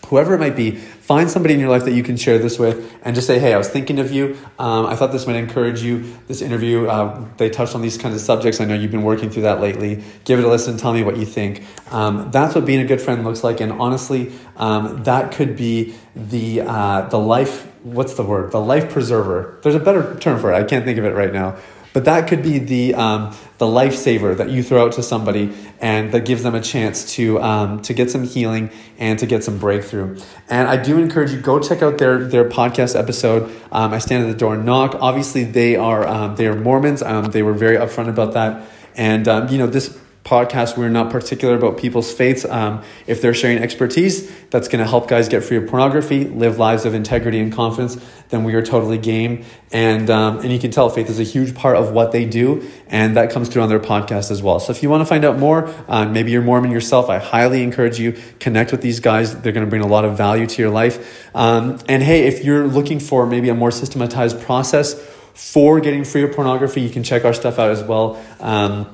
Whoever it might be, find somebody in your life that you can share this with and just say, hey, I was thinking of you. Um, I thought this might encourage you. This interview, uh, they touched on these kinds of subjects. I know you've been working through that lately. Give it a listen. Tell me what you think. Um, that's what being a good friend looks like. And honestly, um, that could be the uh, the life, what's the word? The life preserver. There's a better term for it. I can't think of it right now. But that could be the um, the lifesaver that you throw out to somebody and that gives them a chance to um, to get some healing and to get some breakthrough. And I do encourage you, go check out their their podcast episode, um, I Stand at the Door and Knock. Obviously, they are um, they are Mormons. Um, they were very upfront about that. And, um, you know, this podcast, we're not particular about people's faiths. Um, if they're sharing expertise that's going to help guys get free of pornography, live lives of integrity and confidence, then we are totally game. And um, and you can tell faith is a huge part of what they do, and that comes through on their podcast as well. So if you want to find out more, uh, maybe you're Mormon yourself, I highly encourage you, connect with these guys. They're going to bring a lot of value to your life. Um, and hey, if you're looking for maybe a more systematized process for getting free of pornography, you can check our stuff out as well. Um,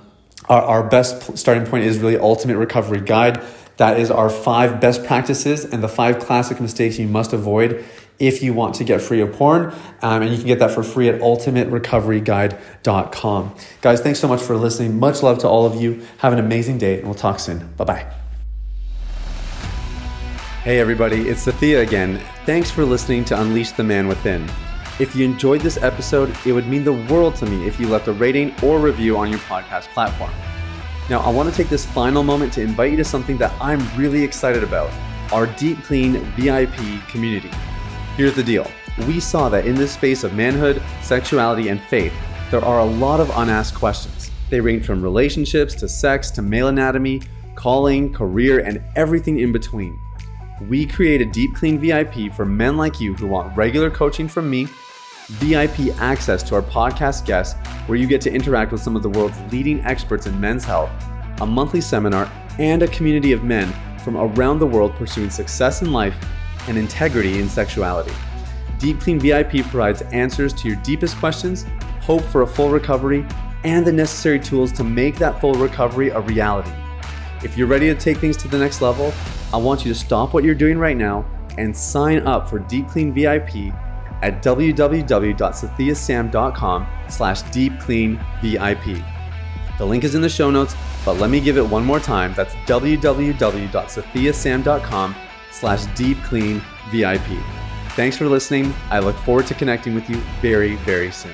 Our, our best starting point is really Ultimate Recovery Guide. That is our five best practices and the five classic mistakes you must avoid if you want to get free of porn. Um, and you can get that for free at ultimate recovery guide dot com. Guys, thanks so much for listening. Much love to all of you. Have an amazing day, and we'll talk soon. Bye-bye. Hey, everybody. It's Thea again. Thanks for listening to Unleash the Man Within. If you enjoyed this episode, it would mean the world to me if you left a rating or review on your podcast platform. Now, I want to take this final moment to invite you to something that I'm really excited about, our Deep Clean V I P community. Here's the deal. We saw that in this space of manhood, sexuality, and faith, there are a lot of unasked questions. They range from relationships to sex to male anatomy, calling, career, and everything in between. We create a Deep Clean V I P for men like you who want regular coaching from me, V I P access to our podcast guests where you get to interact with some of the world's leading experts in men's health, a monthly seminar, and a community of men from around the world pursuing success in life and integrity in sexuality. Deep Clean V I P provides answers to your deepest questions, hope for a full recovery, and the necessary tools to make that full recovery a reality. If you're ready to take things to the next level, I want you to stop what you're doing right now and sign up for Deep Clean V I P at w w w dot sathea sam dot com slash deep clean v i p. The link is in the show notes, but let me give it one more time. That's w w w dot sathea sam dot com slash deep clean v i p. Thanks for listening. I look forward to connecting with you very, very soon.